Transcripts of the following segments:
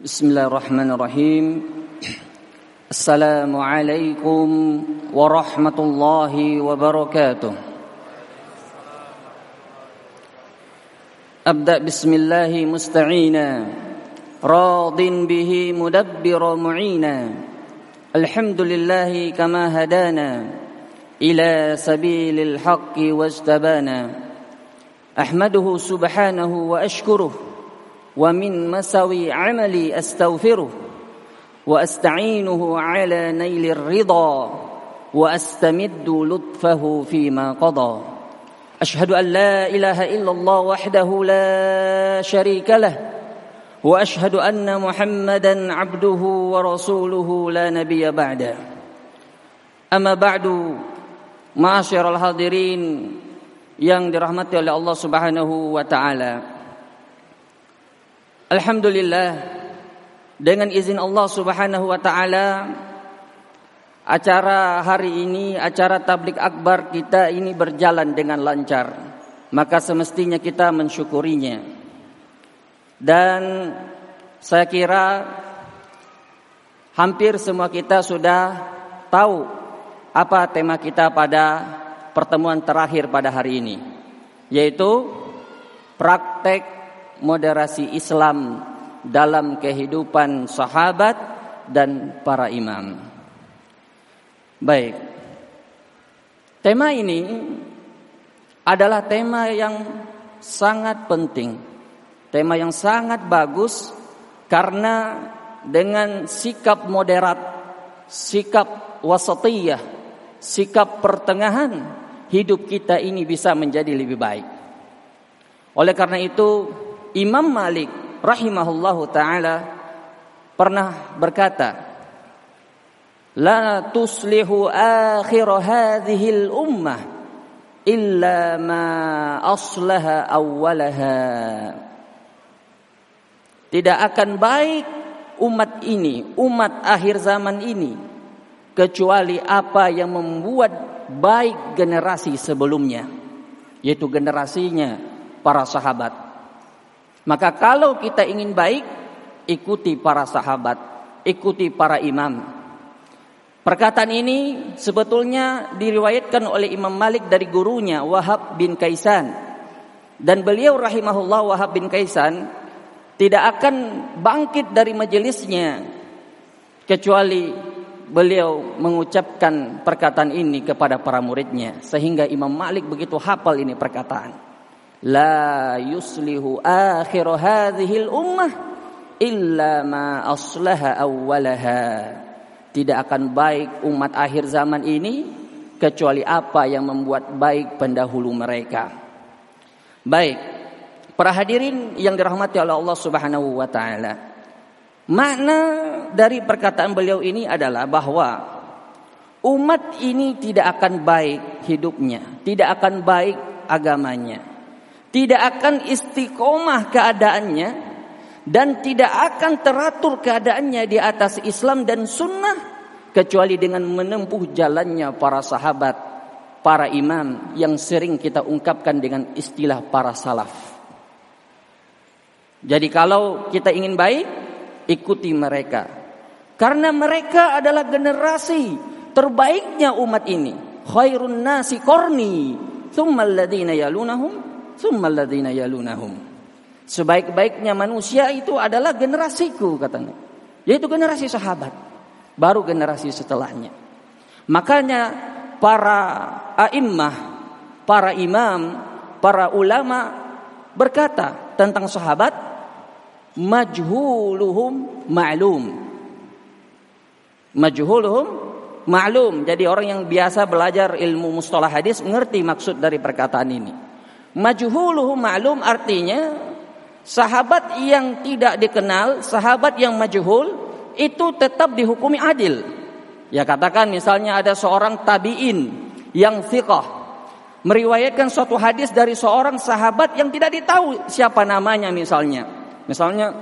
Bismillahirrahmanirrahim. Assalamualaikum warahmatullahi wabarakatuh. Abda' bismillahi musta'ina, radin bihi mudabbira mu'ina. Alhamdulillahi kama hadana ila sabilil haqqi wajtabana. Ahmaduhu subhanahu wa ashkuruh. ومن مساوي عملي أستغفره وأستعينه على نيل الرضا وأستمد لطفه فيما قضى أشهد أن لا إله إلا الله وحده لا شريك له وأشهد أن محمدا عبده ورسوله لا نبي بعده أما بعد معاشر الحاضرين yang dirahmati oleh Allah Subhanahu wa taala. Alhamdulillah, dengan izin Allah Subhanahu wa taala, acara hari ini, acara tablik akbar kita ini berjalan dengan lancar. Maka semestinya kita mensyukurinya. Dan saya kira hampir semua kita sudah tahu apa tema kita pada pertemuan terakhir pada hari ini, yaitu praktek moderasi Islam dalam kehidupan sahabat dan para imam. Baik. Tema ini adalah tema yang sangat penting, tema yang sangat bagus, karena dengan sikap moderat, sikap wasatiyah, sikap pertengahan, hidup kita ini bisa menjadi lebih baik. Oleh karena itu Imam Malik rahimahullahu ta'ala pernah berkata, la tuslihu akhir hadhil ummah illa ma aslaha awwalaha. Tidak akan baik umat ini, umat akhir zaman ini, kecuali apa yang membuat baik generasi sebelumnya, yaitu generasinya para sahabat. Maka kalau kita ingin baik, ikuti para sahabat, ikuti para imam. Perkataan ini sebetulnya diriwayatkan oleh Imam Malik dari gurunya Wahb bin Kaysan. Dan beliau rahimahullah, Wahb bin Kaysan tidak akan bangkit dari majelisnya kecuali beliau mengucapkan perkataan ini kepada para muridnya, sehingga Imam Malik begitu hafal ini perkataan. La yuslihu akhir hadhil ummah illa ma aslaha awwalaha. Tidak akan baik umat akhir zaman ini kecuali apa yang membuat baik pendahulu mereka. Baik, para hadirin yang dirahmati oleh Allah Subhanahu wa taala. Makna dari perkataan beliau ini adalah bahwa umat ini tidak akan baik hidupnya, tidak akan baik agamanya, tidak akan istiqomah keadaannya, dan tidak akan teratur keadaannya di atas Islam dan sunnah, kecuali dengan menempuh jalannya para sahabat, para imam, yang sering kita ungkapkan dengan istilah para salaf. Jadi kalau kita ingin baik, ikuti mereka, karena mereka adalah generasi terbaiknya umat ini. Khairun nasi qarni thumma alladhina yalunahum thumma alladhina yalunahum. Sebaik-baiknya manusia itu adalah generasiku, katanya, yaitu generasi sahabat, baru generasi setelahnya. Makanya para a'immah, para imam, para ulama berkata tentang sahabat, majhuluhum ma'lum. Majhuluhum ma'lum. Jadi orang yang biasa belajar ilmu mustalah hadis mengerti maksud dari perkataan ini. Majhuluhu ma'lum artinya sahabat yang tidak dikenal, sahabat yang majhul itu tetap dihukumi adil. Ya, katakan misalnya ada seorang tabi'in yang thiqah meriwayatkan suatu hadis dari seorang sahabat yang tidak ditahu siapa namanya misalnya. Misalnya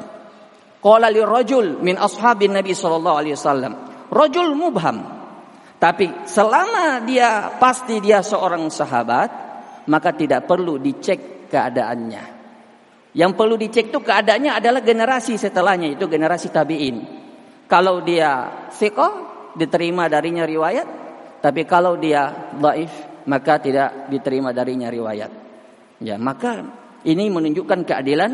qala lirajul min ashabin nabi sallallahu alaihi wasallam. Rajul mubham. Tapi selama dia pasti dia seorang sahabat, maka tidak perlu dicek keadaannya. Yang perlu dicek itu keadaannya adalah generasi setelahnya, itu generasi tabi'in. Kalau dia thiqah, diterima darinya riwayat, tapi kalau dia dhaif, maka tidak diterima darinya riwayat. Ya, maka ini menunjukkan keadilan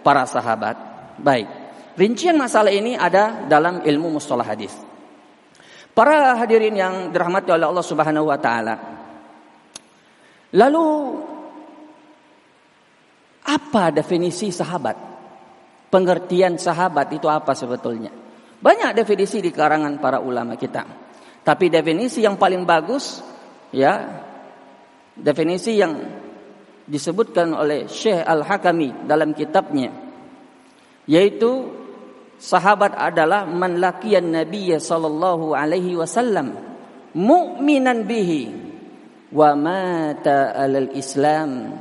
para sahabat. Baik. Rincian masalah ini ada dalam ilmu mustalah hadis. Para hadirin yang dirahmati oleh Allah Subhanahu wa taala. Lalu apa definisi sahabat? Pengertian sahabat itu apa sebetulnya? Banyak definisi di karangan para ulama kita. Tapi definisi yang paling bagus, ya, definisi yang disebutkan oleh Syekh Al-Hakami dalam kitabnya, yaitu sahabat adalah man laqiyan nabiyya sallallahu alaihi wasallam mu'minan bihi wa mata alal islam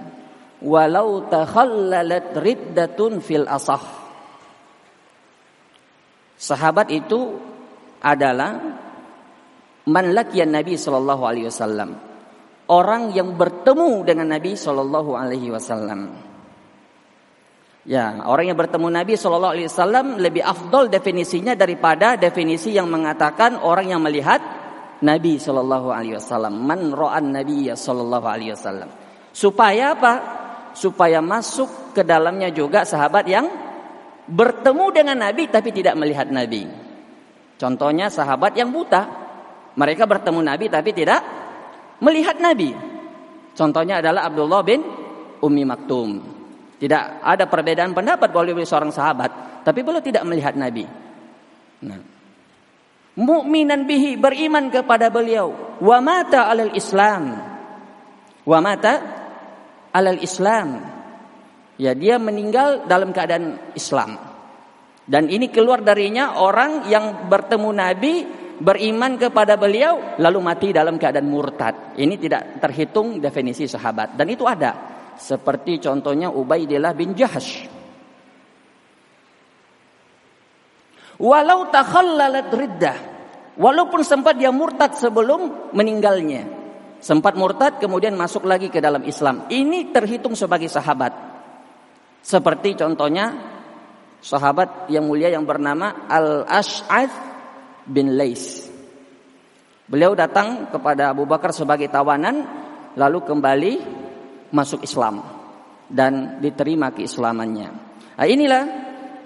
walau takhallalat riddatun fil asah. Sahabat itu adalah man laqiyan nabi sallallahu alaihi wasallam, orang yang bertemu dengan nabi sallallahu alaihi wasallam. Ya, orang yang bertemu Nabi Shallallahu Alaihi Wasallam lebih afdol definisinya daripada definisi yang mengatakan orang yang melihat Nabi Shallallahu Alaihi Wasallam, man ro'an Nabi Shallallahu Alaihi Wasallam. Supaya apa? Supaya masuk ke dalamnya juga sahabat yang bertemu dengan Nabi tapi tidak melihat Nabi. Contohnya sahabat yang buta, mereka bertemu Nabi tapi tidak melihat Nabi. Contohnya adalah Abdullah bin Ummi Maktum. Tidak ada perbedaan pendapat oleh seorang sahabat, tapi beliau tidak melihat Nabi. Nah, mu'minan bihi, beriman kepada beliau. Wa mata alal Islam. Wa mata alal Islam. Ya, dia meninggal dalam keadaan Islam. Dan ini keluar darinya orang yang bertemu Nabi, beriman kepada beliau, lalu mati dalam keadaan murtad. Ini tidak terhitung definisi sahabat. Dan itu ada. Seperti contohnya Ubaidillah bin Jahash. Walau takhallalat riddah, walaupun sempat dia murtad sebelum meninggalnya, sempat murtad kemudian masuk lagi ke dalam Islam, ini terhitung sebagai sahabat. Seperti contohnya sahabat yang mulia yang bernama Al Asy'ats bin Qais. Beliau datang kepada Abu Bakar sebagai tawanan, lalu kembali masuk Islam dan diterima keislamannya. Nah, inilah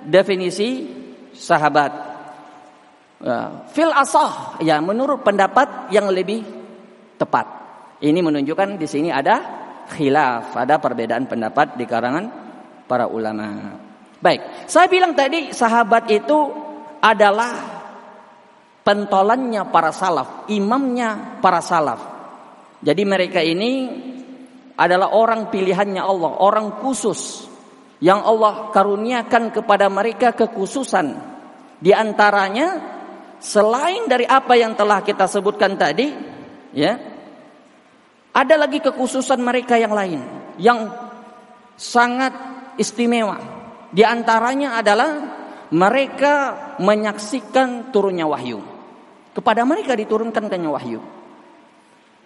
definisi sahabat. Fil asah, ya, menurut pendapat yang lebih tepat. Ini menunjukkan di sini ada khilaf, ada perbedaan pendapat di kalangan para ulama. Baik, saya bilang tadi sahabat itu adalah pentolannya para salaf, imamnya para salaf. Jadi mereka ini adalah orang pilihannya Allah, orang khusus yang Allah karuniakan kepada mereka kekhususan. Di antaranya selain dari apa yang telah kita sebutkan tadi, ya, ada lagi kekhususan mereka yang lain yang sangat istimewa. Di antaranya adalah mereka menyaksikan turunnya wahyu. Kepada mereka diturunkannya wahyu.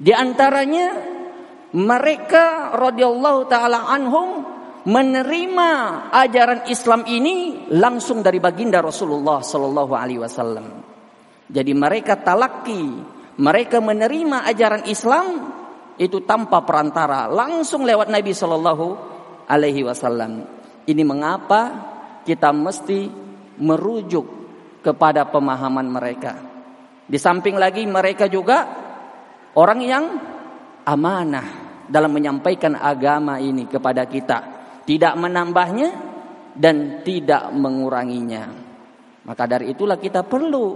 Di antaranya mereka radhiyallahu ta'ala anhum menerima ajaran Islam ini langsung dari baginda Rasulullah sallallahu alaihi wasallam. Jadi mereka talaki, mereka menerima ajaran Islam itu tanpa perantara, langsung lewat Nabi sallallahu alaihi wasallam. Ini mengapa kita mesti merujuk kepada pemahaman mereka. Di samping lagi mereka juga orang yang amanah dalam menyampaikan agama ini kepada kita, tidak menambahnya dan tidak menguranginya. Maka dari itulah kita perlu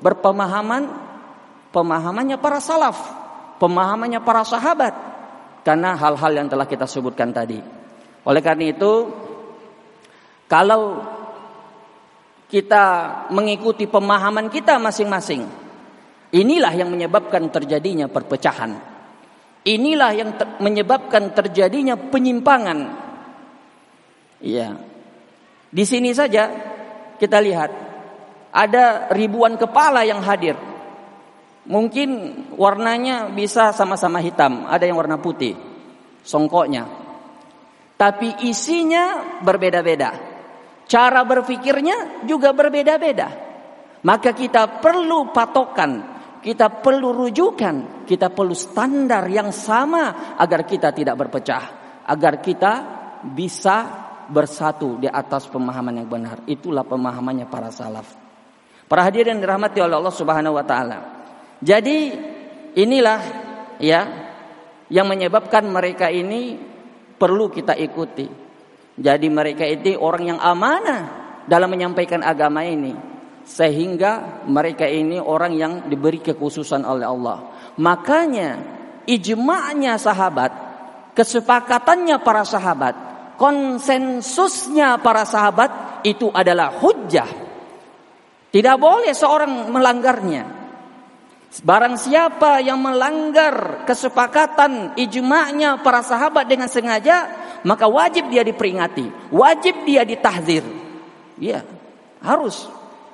pemahamannya para salaf, pemahamannya para sahabat, karena hal-hal yang telah kita sebutkan tadi. Oleh karena itu, kalau kita mengikuti pemahaman kita masing-masing, inilah yang menyebabkan terjadinya perpecahan. Inilah yang menyebabkan terjadinya penyimpangan. Ya. Di sini saja kita lihat ada ribuan kepala yang hadir. Mungkin warnanya bisa sama-sama hitam, ada yang warna putih songkoknya. Tapi isinya berbeda-beda. Cara berpikirnya juga berbeda-beda. Maka kita perlu patokan, kita perlu rujukan, kita perlu standar yang sama agar kita tidak berpecah, agar kita bisa bersatu di atas pemahaman yang benar. Itulah pemahamannya para salaf. Para hadirin yang dirahmati oleh Allah Subhanahu wa taala. Jadi inilah ya yang menyebabkan mereka ini perlu kita ikuti. Jadi mereka itu orang yang amanah dalam menyampaikan agama ini. Sehingga mereka ini orang yang diberi kekhususan oleh Allah. Makanya ijma'nya sahabat, kesepakatannya para sahabat, konsensusnya para sahabat itu adalah hujjah. Tidak boleh seorang melanggarnya. Barang siapa yang melanggar kesepakatan ijma'nya para sahabat dengan sengaja, maka wajib dia diperingati, wajib dia ditahzir. Ya, harus.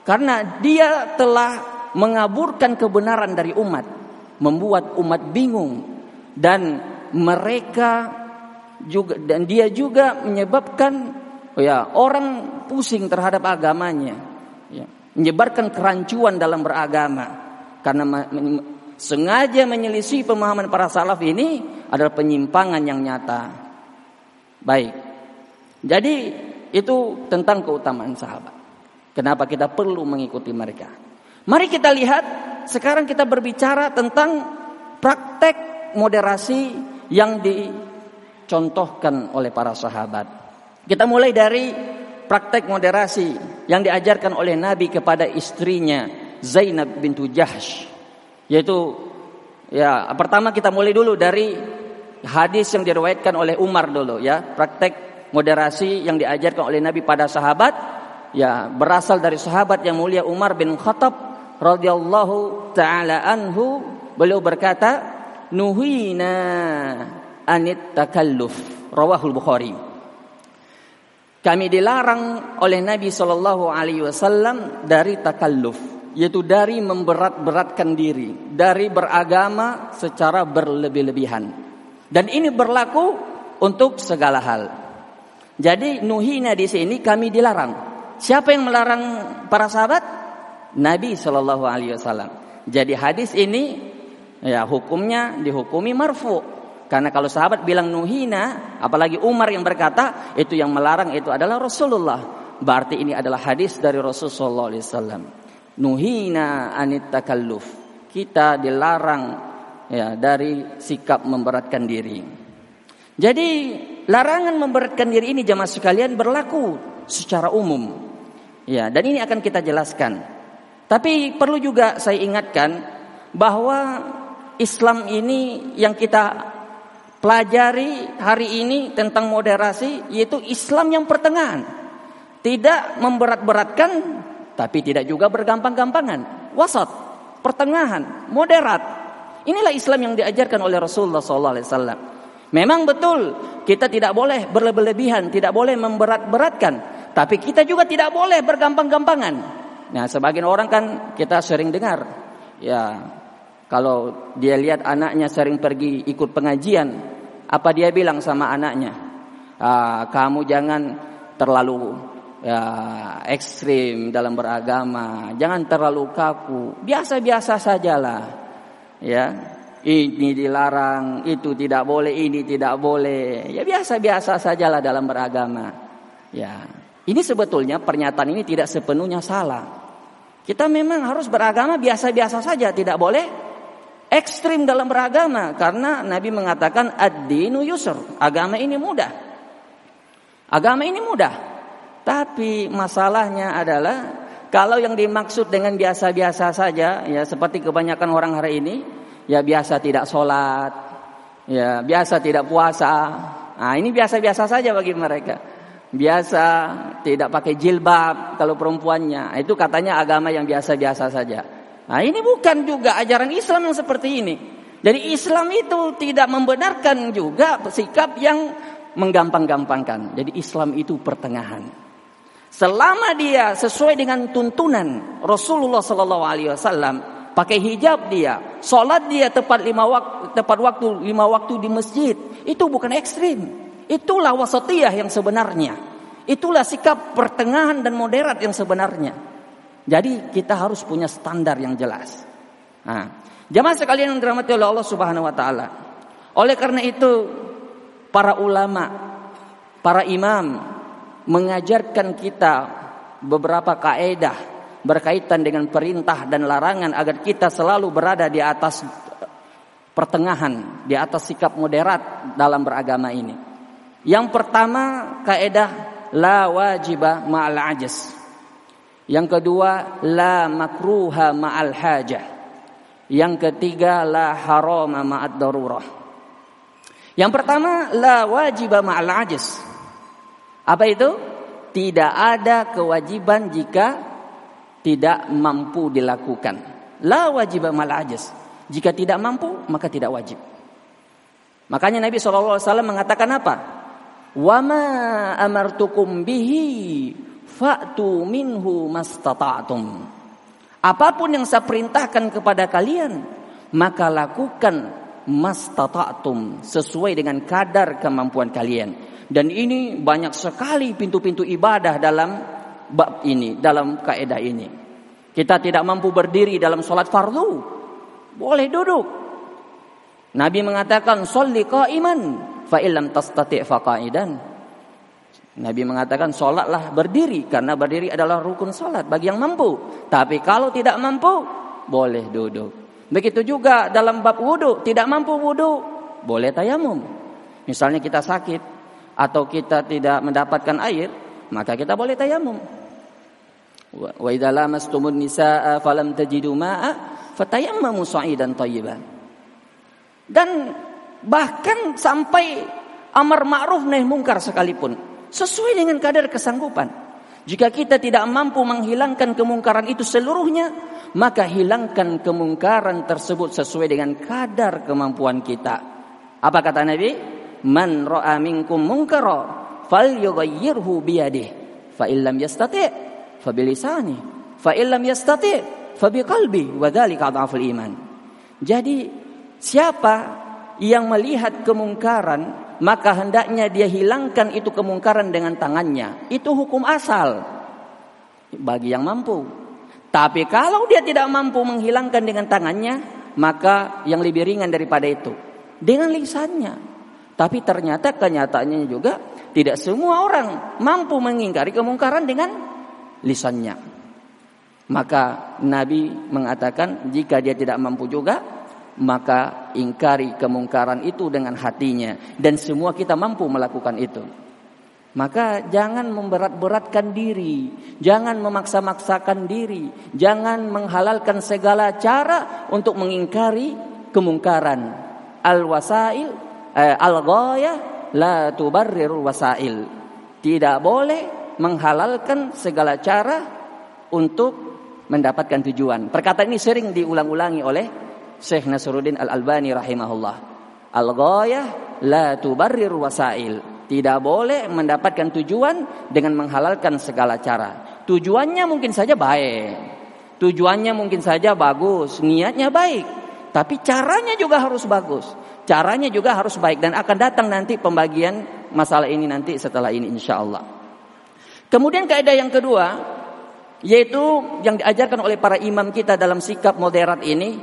Karena dia telah mengaburkan kebenaran dari umat, membuat umat bingung, dan mereka juga, dan dia juga menyebabkan ya orang pusing terhadap agamanya, ya, menyebarkan kerancuan dalam beragama. Karena sengaja menyelisih pemahaman para salaf ini adalah penyimpangan yang nyata. Baik, jadi itu tentang keutamaan sahabat. Kenapa kita perlu mengikuti mereka? Mari kita lihat sekarang kita berbicara tentang praktek moderasi yang dicontohkan oleh para sahabat. Kita mulai dari praktek moderasi yang diajarkan oleh Nabi kepada istrinya Zainab bintu Jahsh. Yaitu ya pertama kita mulai dulu dari hadis yang diriwayatkan oleh Umar dulu ya, praktek moderasi yang diajarkan oleh Nabi pada sahabat. Ya, berasal dari sahabat yang mulia Umar bin Khattab radhiyallahu taala anhu, beliau berkata, "Nuhina anit takalluf." Rawahul Bukhari. Kami dilarang oleh Nabi sallallahu alaihi wasallam dari takalluf, yaitu dari memberat-beratkan diri, dari beragama secara berlebih-lebihan. Dan ini berlaku untuk segala hal. Jadi nuhina di sini kami dilarang. Siapa yang melarang para sahabat? Nabi sallallahu alaihi wasallam. Jadi hadis ini ya hukumnya dihukumi marfu. Karena kalau sahabat bilang nuhina, apalagi Umar yang berkata, itu yang melarang itu adalah Rasulullah. Berarti ini adalah hadis dari Rasul sallallahu alaihi wasallam. Nuhina anit takalluf. Kita dilarang ya dari sikap memberatkan diri. Jadi larangan memberatkan diri ini jamaah sekalian berlaku secara umum. Ya, dan ini akan kita jelaskan. Tapi perlu juga saya ingatkan bahwa Islam ini yang kita pelajari hari ini tentang moderasi, yaitu Islam yang pertengahan. Tidak memberat-beratkan, tapi tidak juga bergampang-gampangan. Wasat, pertengahan, moderat. Inilah Islam yang diajarkan oleh Rasulullah SAW. Memang betul, kita tidak boleh berlebihan, tidak boleh memberat-beratkan. Tapi kita juga tidak boleh bergampang-gampangan. Nah, sebagian orang kan kita sering dengar. Ya, kalau dia lihat anaknya sering pergi ikut pengajian, apa dia bilang sama anaknya? Kamu jangan terlalu ya, ekstrim dalam beragama. Jangan terlalu kaku. Biasa-biasa sajalah. Ya, ini dilarang, itu tidak boleh, ini tidak boleh. Ya, biasa-biasa sajalah dalam beragama. Ya. Ini sebetulnya pernyataan ini tidak sepenuhnya salah. Kita memang harus beragama biasa-biasa saja, tidak boleh ekstrim dalam beragama. Karena Nabi mengatakan ad-dinu yusr, agama ini mudah. Agama ini mudah. Tapi masalahnya adalah kalau yang dimaksud dengan biasa-biasa saja, ya seperti kebanyakan orang hari ini, ya biasa tidak sholat, ya biasa tidak puasa. Nah, ini biasa-biasa saja bagi mereka. Biasa tidak pakai jilbab kalau perempuannya, itu katanya agama yang biasa-biasa saja. Nah, ini bukan juga ajaran Islam yang seperti ini. Jadi Islam itu tidak membenarkan juga sikap yang menggampang-gampangkan. Jadi Islam itu pertengahan. Selama dia sesuai dengan tuntunan Rasulullah SAW, pakai hijab dia, sholat dia tepat waktu lima waktu di masjid, itu bukan ekstrim. Itulah wasatiyah yang sebenarnya. Itulah sikap pertengahan dan moderat yang sebenarnya. Jadi kita harus punya standar yang jelas. Nah, jamaah sekalian yang dirahmati oleh Allah Subhanahu wa taala. Oleh karena itu para ulama, para imam mengajarkan kita beberapa kaedah berkaitan dengan perintah dan larangan agar kita selalu berada di atas pertengahan, di atas sikap moderat dalam beragama ini. Yang pertama kaedah la wajiba ma'al ajiz. Yang kedua la makruha ma'al hajah. Yang ketiga la harama ma'ad darurah. Yang pertama la wajiba ma'al ajiz. Apa itu? Tidak ada kewajiban jika tidak mampu dilakukan. La wajiba ma'al ajiz. Jika tidak mampu maka tidak wajib. Makanya Nabi SAW mengatakan apa? Wa ma amartukum bihi fa'tu minhu mastata'tum. Apapun yang saya perintahkan kepada kalian, maka lakukan mastata'tum sesuai dengan kadar kemampuan kalian. Dan ini banyak sekali pintu-pintu ibadah dalam bab ini, dalam kaidah ini. Kita tidak mampu berdiri dalam sholat fardu, boleh duduk. Nabi mengatakan sholli qa'iman fa illam tastati' fa qa'idan. Nabi mengatakan sholatlah berdiri, karena berdiri adalah rukun sholat bagi yang mampu. Tapi kalau tidak mampu, boleh duduk. Begitu juga dalam bab wudu, tidak mampu wudu, boleh tayamum. Misalnya kita sakit atau kita tidak mendapatkan air, maka kita boleh tayamum. Wa idza lamastumun nisaa falam tajidu maa'a fatayammamu sha'idan thayyiban. Dan bahkan sampai amar ma'ruf nahi munkar sekalipun, sesuai dengan kadar kesanggupan. Jika kita tidak mampu menghilangkan kemungkaran itu seluruhnya, maka hilangkan kemungkaran tersebut sesuai dengan kadar kemampuan kita. Apa kata Nabi? Man ra'a minkum munkara falyughayyirhu biyadihi fa illam yastati' fa bilisani fa illam yastati' fa biqalbi wa dzalika adhaful iman. Jadi siapa yang melihat kemungkaran, maka hendaknya dia hilangkan itu kemungkaran dengan tangannya. Itu hukum asal bagi yang mampu. Tapi kalau dia tidak mampu menghilangkan dengan tangannya, maka yang lebih ringan daripada itu dengan lisannya. Tapi ternyata kenyataannya juga tidak semua orang mampu mengingkari kemungkaran dengan lisannya. Maka Nabi mengatakan jika dia tidak mampu juga, maka ingkari kemungkaran itu dengan hatinya. Dan semua kita mampu melakukan itu. Maka jangan memberat-beratkan diri, jangan memaksa-maksakan diri, jangan menghalalkan segala cara untuk mengingkari kemungkaran. Al-wasail al-ghayah la tubarrirul wasail. Tidak boleh menghalalkan segala cara untuk mendapatkan tujuan. Perkataan ini sering diulang-ulangi oleh Syekh Nasruddin Al Albani rahimahullah. Al-ghayah la tubarrir wasail. Tidak boleh mendapatkan tujuan dengan menghalalkan segala cara. Tujuannya mungkin saja baik, tujuannya mungkin saja bagus, niatnya baik, tapi caranya juga harus bagus, caranya juga harus baik. Dan akan datang nanti pembagian masalah ini nanti setelah ini insyaallah. Kemudian kaidah yang kedua, yaitu yang diajarkan oleh para imam kita dalam sikap moderat ini,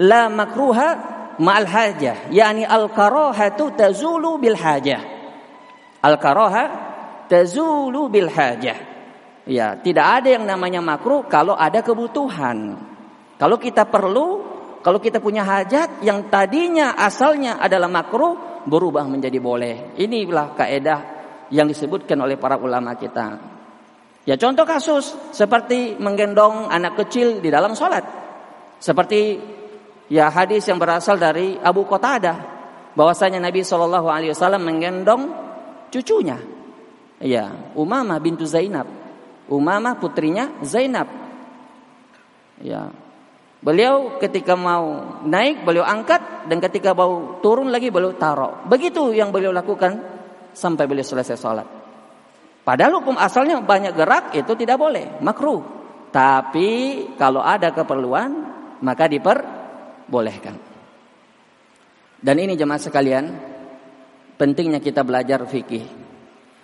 la makruha ma'al hajah, yakni al-karahatu tazulu bil hajah. Al-karaha tazulu bil hajah. Ya, tidak ada yang namanya makruh kalau ada kebutuhan. Kalau kita perlu, kalau kita punya hajat yang tadinya asalnya adalah makruh berubah menjadi boleh. Inilah kaedah yang disebutkan oleh para ulama kita. Ya, contoh kasus seperti menggendong anak kecil di dalam salat. Seperti ya hadis yang berasal dari Abu Qatadah bahwasanya Nabi SAW menggendong cucunya, ya, Umamah bintu Zainab, Umamah putrinya Zainab. Ya, beliau ketika mau naik beliau angkat, dan ketika mau turun lagi beliau taruh. Begitu yang beliau lakukan sampai beliau selesai sholat. Padahal hukum asalnya banyak gerak itu tidak boleh, makruh. Tapi kalau ada keperluan maka diperbolehkan. Dan ini jemaah sekalian, pentingnya kita belajar fikih.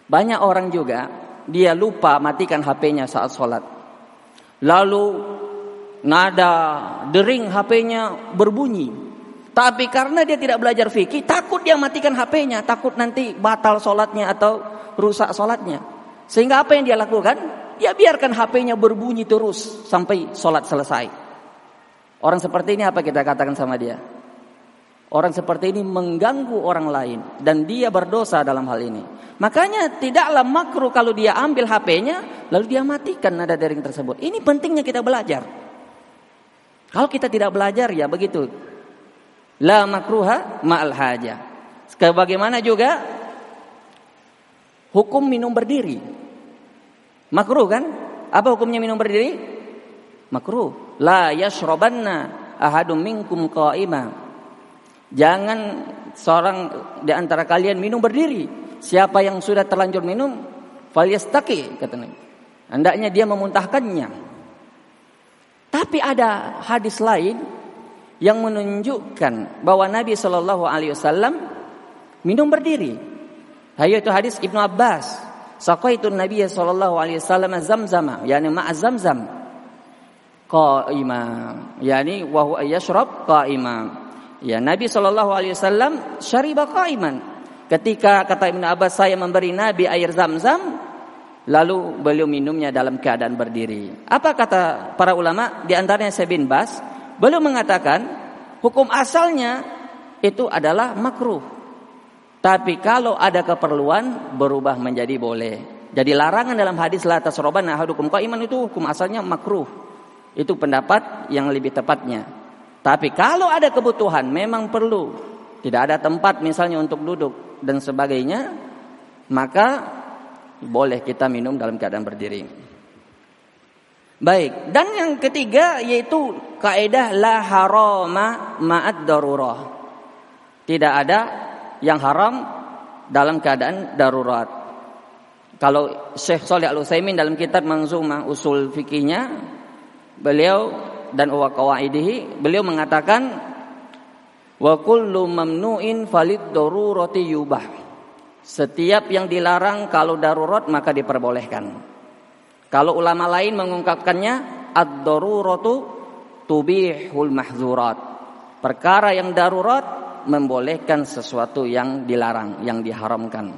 Banyak orang juga dia lupa matikan HP-nya saat sholat. Lalu nada dering HP-nya berbunyi. Tapi karena dia tidak belajar fikih, takut dia matikan HP-nya, takut nanti batal sholatnya atau rusak sholatnya. Sehingga apa yang dia lakukan? Dia biarkan HP-nya berbunyi terus sampai sholat selesai. Orang seperti ini apa kita katakan sama dia? Orang seperti ini mengganggu orang lain dan dia berdosa dalam hal ini. Makanya tidaklah makruh kalau dia ambil HP-nya lalu dia matikan nada dering tersebut. Ini pentingnya kita belajar. Kalau kita tidak belajar ya begitu. La makruha ma'al hajah. Sebagaimana juga hukum minum berdiri. Makruh kan? Apa hukumnya minum berdiri? Makruh. La yashrabanna ahadum minkum qa'ima. Jangan seorang di antara kalian minum berdiri. Siapa yang sudah terlanjur minum, falyastaqi kata Nabi. Hendaknya dia memuntahkannya. Tapi ada hadis lain yang menunjukkan bahwa Nabi Shallallahu Alaihi Wasallam minum berdiri. Yaitu hadis Ibnu Abbas, saqaitun Nabiy Shallallahu Alaihi Wasallam zamzam, yani ma zamzam, qaimah, yani wa huwa yashrab qaimah. Ya, Nabi Shallallahu Alaihi Wasallam syariba qaiman. Ketika kata Ibnu Abbas, saya memberi Nabi air zamzam, lalu beliau minumnya dalam keadaan berdiri. Apa kata para ulama? Di antaranya Syekh bin Baas. Beliau mengatakan hukum asalnya itu adalah makruh. Tapi kalau ada keperluan berubah menjadi boleh. Jadi larangan dalam hadis la tasroban ahadukum qaiman itu hukum asalnya makruh. Itu pendapat yang lebih tepatnya. Tapi kalau ada kebutuhan memang perlu, tidak ada tempat misalnya untuk duduk dan sebagainya, maka boleh kita minum dalam keadaan berdiri. Baik, dan yang ketiga yaitu kaidah la harama ma'ad darurah. Tidak ada yang haram dalam keadaan darurat. Kalau Syekh Shalih Al-Utsaimin dalam kitab Manzumah Usul Fikihnya, beliau dan wa qawaidihi, beliau mengatakan wa kullu mamnu'in falid darurati yubah. Setiap yang dilarang kalau darurat maka diperbolehkan. Kalau ulama lain mengungkapkannya ad-daruratu tubihul mahzurat. Perkara yang darurat membolehkan sesuatu yang dilarang, yang diharamkan.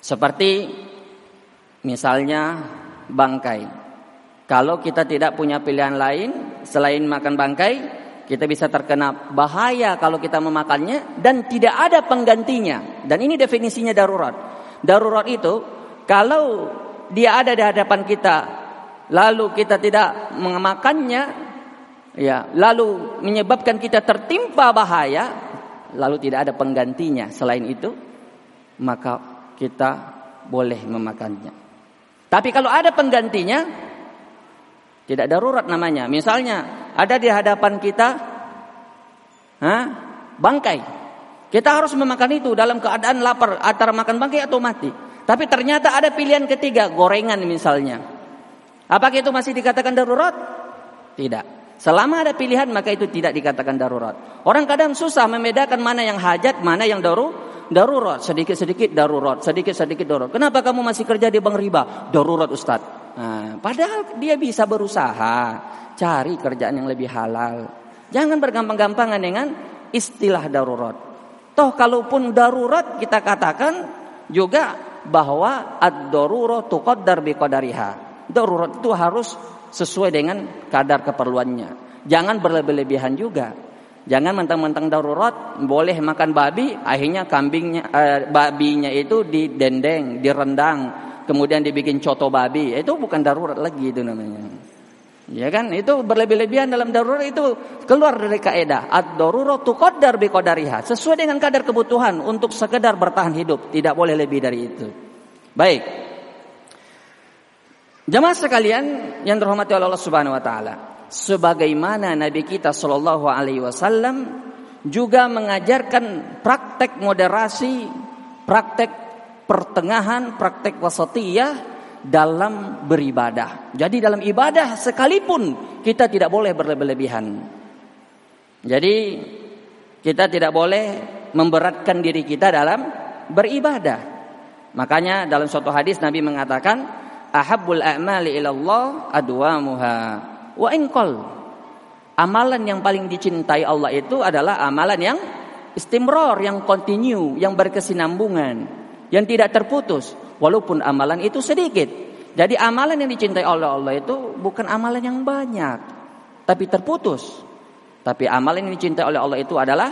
Seperti misalnya bangkai. Kalau kita tidak punya pilihan lain selain makan bangkai, kita bisa terkena bahaya kalau kita memakannya dan tidak ada penggantinya. Dan ini definisinya darurat. Darurat itu kalau dia ada di hadapan kita, lalu kita tidak memakannya, ya, lalu menyebabkan kita tertimpa bahaya, lalu tidak ada penggantinya selain itu, maka kita boleh memakannya. Tapi kalau ada penggantinya, tidak darurat namanya. Misalnya ada di hadapan kita, bangkai, kita harus memakan itu dalam keadaan lapar, antara makan bangkai atau mati. Tapi ternyata ada pilihan ketiga, gorengan misalnya. Apakah itu masih dikatakan darurat? Tidak. Selama ada pilihan maka itu tidak dikatakan darurat. Orang kadang susah membedakan mana yang hajat, mana yang darurat. Sedikit-sedikit darurat, sedikit-sedikit darurat. Kenapa kamu masih kerja di bank riba? Darurat Ustadz. Nah, padahal dia bisa berusaha cari kerjaan yang lebih halal. Jangan bergampang-gampangan dengan istilah darurat. Toh kalaupun darurat kita katakan juga bahwa ad-darurah tuqaddar biqadariha. Darurat itu harus sesuai dengan kadar keperluannya. Jangan berlebih-lebihan juga. Jangan mentang-mentang darurat boleh makan babi, akhirnya babinya itu didendeng, direndang, kemudian dibikin coto babi. Itu bukan darurat lagi itu namanya. Ya kan? Itu berlebih-lebihan dalam darurat itu keluar dari kaidah ad-darurah tuqaddar biqadariha, sesuai dengan kadar kebutuhan untuk sekedar bertahan hidup, tidak boleh lebih dari itu. Baik. Jamaah sekalian yang dirahmati oleh Allah Subhanahu wa taala, sebagaimana Nabi kita sallallahu alaihi wasallam juga mengajarkan praktek moderasi, praktek pertengahan, praktek wasatiyah dalam beribadah. Jadi dalam ibadah sekalipun kita tidak boleh berlebihan. Jadi kita tidak boleh memberatkan diri kita dalam beribadah. Makanya dalam suatu hadis Nabi mengatakan, ahabbul a'mali ilallah adwamuha wa in qall. Amalan yang paling dicintai Allah itu adalah amalan yang istimrar, yang kontinu, yang berkesinambungan, yang tidak terputus walaupun amalan itu sedikit. Jadi amalan yang dicintai oleh Allah itu bukan amalan yang banyak tapi terputus. Tapi amalan yang dicintai oleh Allah itu adalah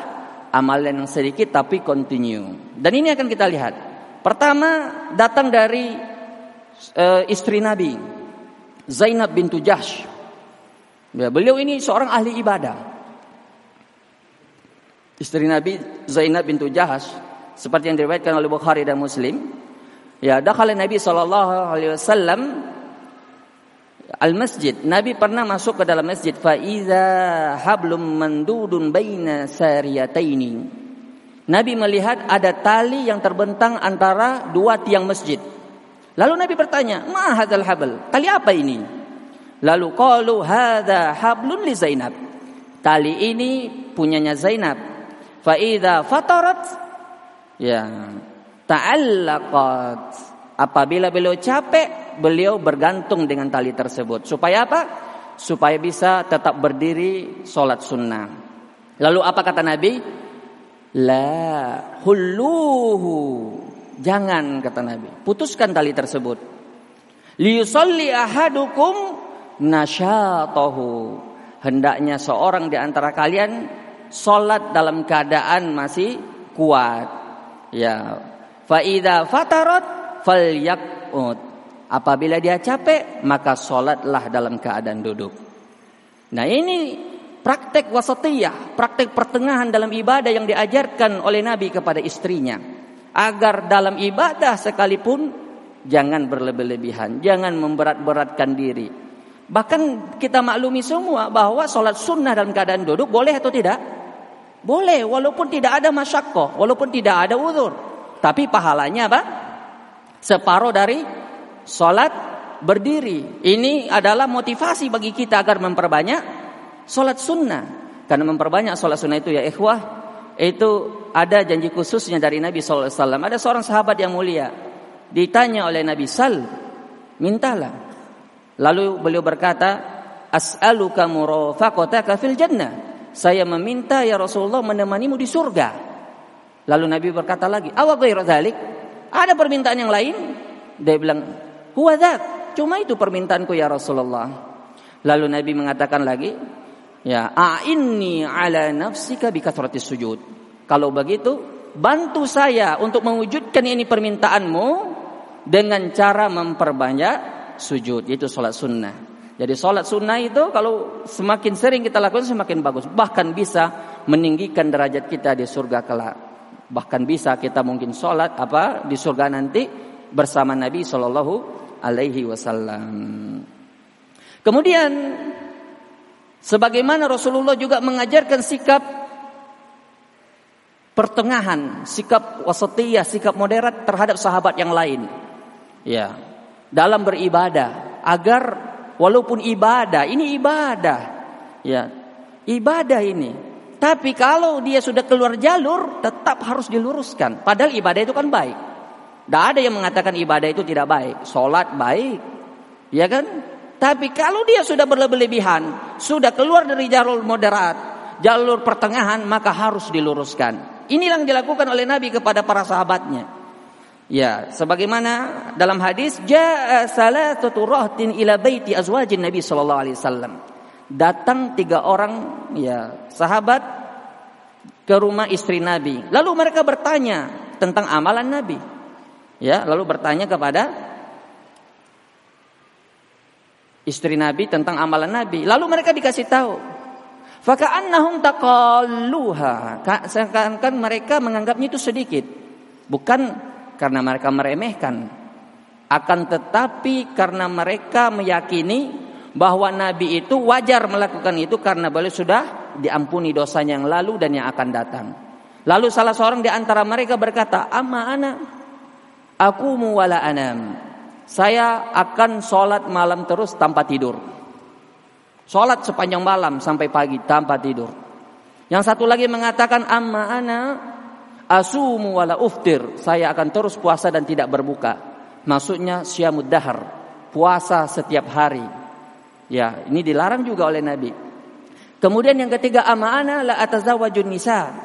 amalan yang sedikit tapi kontinu. Dan ini akan kita lihat. Pertama datang dari istri Nabi, Zainab bintu Jahsh. Ya, beliau ini seorang ahli ibadah. Istri Nabi Zainab bintu Jahash, seperti yang diriwayatkan oleh Bukhari dan Muslim, ya, dakhala Nabi SAW al-masjid. Nabi pernah masuk ke dalam masjid, fa idza hablum mandudun baina sariyataini. Nabi melihat ada tali yang terbentang antara dua tiang masjid. Lalu Nabi bertanya, "Ma hadzal habl? Tali apa ini?" Lalu qalu hadza hablun li Zainab. Tali ini punyanya Zainab. Fa idza fatarat ya ta'allaqat. Apabila beliau capek, beliau bergantung dengan tali tersebut. Supaya apa? Supaya bisa tetap berdiri salat sunnah. Lalu apa kata Nabi? La hulluhu. Jangan, kata Nabi. Putuskan tali tersebut. Li yusalli ahadukum nasyatahu, hendaknya seorang di antara kalian salat dalam keadaan masih kuat. Ya, fa idza fatarat falyaqut. Apabila dia capek, maka salatlah dalam keadaan duduk. Nah, ini praktek wasatiyah, praktek pertengahan dalam ibadah yang diajarkan oleh Nabi kepada istrinya, agar dalam ibadah sekalipun jangan berlebih-lebihan, jangan memberat-beratkan diri. Bahkan kita maklumi semua bahwa sholat sunnah dalam keadaan duduk boleh atau tidak? Boleh, walaupun tidak ada masyakoh, walaupun tidak ada uzur. Tapi pahalanya apa? Separuh dari sholat berdiri. Ini adalah motivasi bagi kita agar memperbanyak sholat sunnah. Karena memperbanyak sholat sunnah itu ya ikhwah, itu ada janji khususnya dari Nabi SAW. Ada seorang sahabat yang mulia, ditanya oleh Nabi SAW, mintalah. Lalu beliau berkata, as'aluka murafaqataka fil jannah. Saya meminta ya Rasulullah menemanimu di surga. Lalu Nabi berkata lagi, awa ghairu dzalik? Ada permintaan yang lain? Dia bilang, huwa dzat. Cuma itu permintaanku ya Rasulullah. Lalu Nabi mengatakan lagi, ya a'inni ala nafsika bi kathratis sujud. Kalau begitu, bantu saya untuk mewujudkan ini permintaanmu dengan cara memperbanyak sujud, yaitu sholat sunnah. Jadi sholat sunnah itu kalau semakin sering kita lakukan semakin bagus. Bahkan bisa meninggikan derajat kita di surga kelak. Bahkan bisa kita mungkin sholat apa di surga nanti bersama Nabi SAW. Kemudian sebagaimana Rasulullah juga mengajarkan sikap pertengahan, sikap wasatiyah, sikap moderat terhadap sahabat yang lain. Ya. Dalam beribadah, agar walaupun ibadah, ini ibadah, ya ibadah ini, tapi kalau dia sudah keluar jalur, tetap harus diluruskan. Padahal ibadah itu kan baik. Tidak ada yang mengatakan ibadah itu tidak baik. Sholat baik, ya kan? Tapi kalau dia sudah berlebihan, sudah keluar dari jalur moderat, jalur pertengahan, maka harus diluruskan. Inilah yang dilakukan oleh Nabi kepada para sahabatnya. Ya, sebagaimana dalam hadis, jaa salatatu rahtin ila baiti azwajin Nabi sallallahu alaihi wasallam. Datang tiga orang ya, sahabat ke rumah istri Nabi. Lalu mereka bertanya tentang amalan Nabi. Ya, lalu bertanya kepada istri Nabi tentang amalan Nabi. Lalu mereka dikasih tahu, fa ka'annahum taqalluha. Seakan-akan mereka menganggapnya itu sedikit. Bukan karena mereka meremehkan, akan tetapi karena mereka meyakini bahwa Nabi itu wajar melakukan itu karena beliau sudah diampuni dosanya yang lalu dan yang akan datang. Lalu salah seorang di antara mereka berkata, amma ana, aku muwala anam. Saya akan sholat malam terus tanpa tidur. Sholat sepanjang malam sampai pagi tanpa tidur. Yang satu lagi mengatakan, amma ana, Asumu wala uftir, saya akan terus puasa dan tidak berbuka. Maksudnya syamud dahar, puasa setiap hari. Ya, ini dilarang juga oleh Nabi. Kemudian yang ketiga, amana la atazawajun nisa,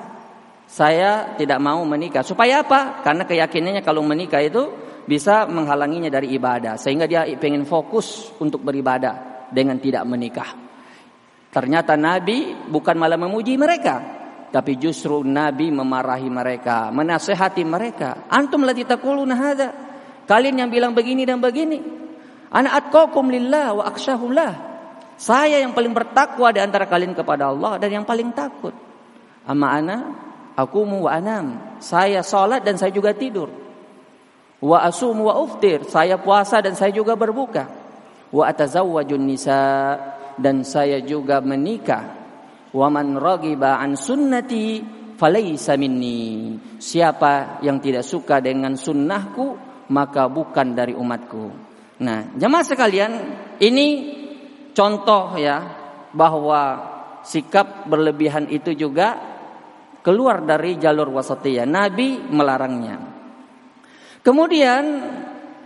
saya tidak mau menikah. Supaya apa? Karena keyakinannya kalau menikah itu bisa menghalanginya dari ibadah, sehingga dia pengen fokus untuk beribadah dengan tidak menikah. Ternyata Nabi bukan malah memuji mereka, tapi justru Nabi memarahi mereka, menasehati mereka. Antum la taquluna hadza, kalian yang bilang begini dan begini. Ana atqakum lillah wa akhsyahullah, saya yang paling bertakwa di antara kalian kepada Allah dan yang paling takut. Amma ana aqumu wa anam, saya salat dan saya juga tidur. Wa asumu wa uftir, saya puasa dan saya juga berbuka. Wa atazawwajun nisa, dan saya juga menikah. Wa man raghiba an sunnati falaysa minni, siapa yang tidak suka dengan sunnahku maka bukan dari umatku. Nah, jemaah sekalian, ini contoh ya bahwa sikap berlebihan itu juga keluar dari jalur wasatiyah. Nabi melarangnya. Kemudian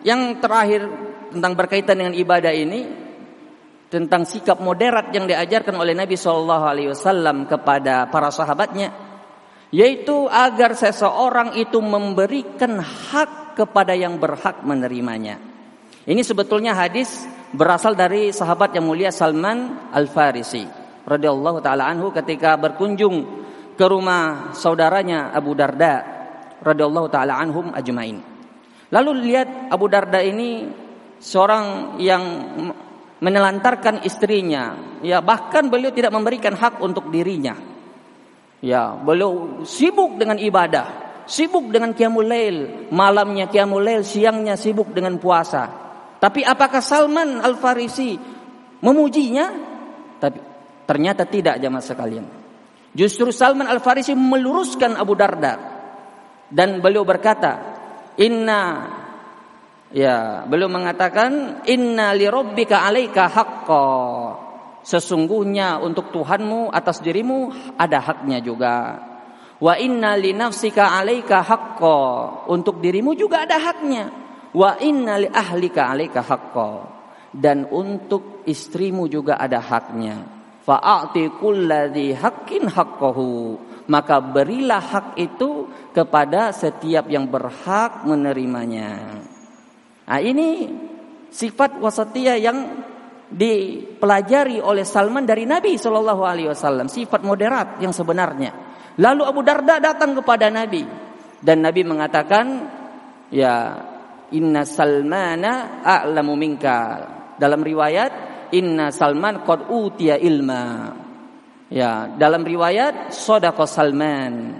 yang terakhir tentang berkaitan dengan ibadah ini, tentang sikap moderat yang diajarkan oleh Nabi SAW kepada para sahabatnya, yaitu agar seseorang itu memberikan hak kepada yang berhak menerimanya. Ini sebetulnya hadis berasal dari sahabat yang mulia Salman Al-Farisi radhiyallahu ta'ala anhu, ketika berkunjung ke rumah saudaranya Abu Darda radhiyallahu ta'ala anhum ajmain. Lalu lihat Abu Darda ini seorang yang menelantarkan istrinya, ya, bahkan beliau tidak memberikan hak untuk dirinya. Ya, beliau sibuk dengan ibadah, sibuk dengan qiyamul lail, malamnya qiyamul lail, siangnya sibuk dengan puasa. Tapi apakah Salman Al-Farisi memujinya? Tapi ternyata tidak, jamaah sekalian. Justru Salman Al-Farisi meluruskan Abu Darda dan beliau berkata, "Inna," ya, beliau mengatakan, "Inna li rabbika 'alaika haqqa." Sesungguhnya untuk Tuhanmu atas dirimu ada haknya juga. "Wa inna li nafsika 'alaika haqqa." Untuk dirimu juga ada haknya. "Wa inna li ahlika 'alaika haqqa." Dan untuk istrimu juga ada haknya. "Fa'ati kulladzi haqqin haqqahu." Maka berilah hak itu kepada setiap yang berhak menerimanya. Nah, ini sifat wasatiyah yang dipelajari oleh Salman dari Nabi Shallallahu Alaihi Wasallam, sifat moderat yang sebenarnya. Lalu Abu Darda datang kepada Nabi dan Nabi mengatakan, ya, inna Salmana a'lamu minka. Dalam riwayat, inna Salman qad utiya ilma. Ya, dalam riwayat, sadaqa Salman.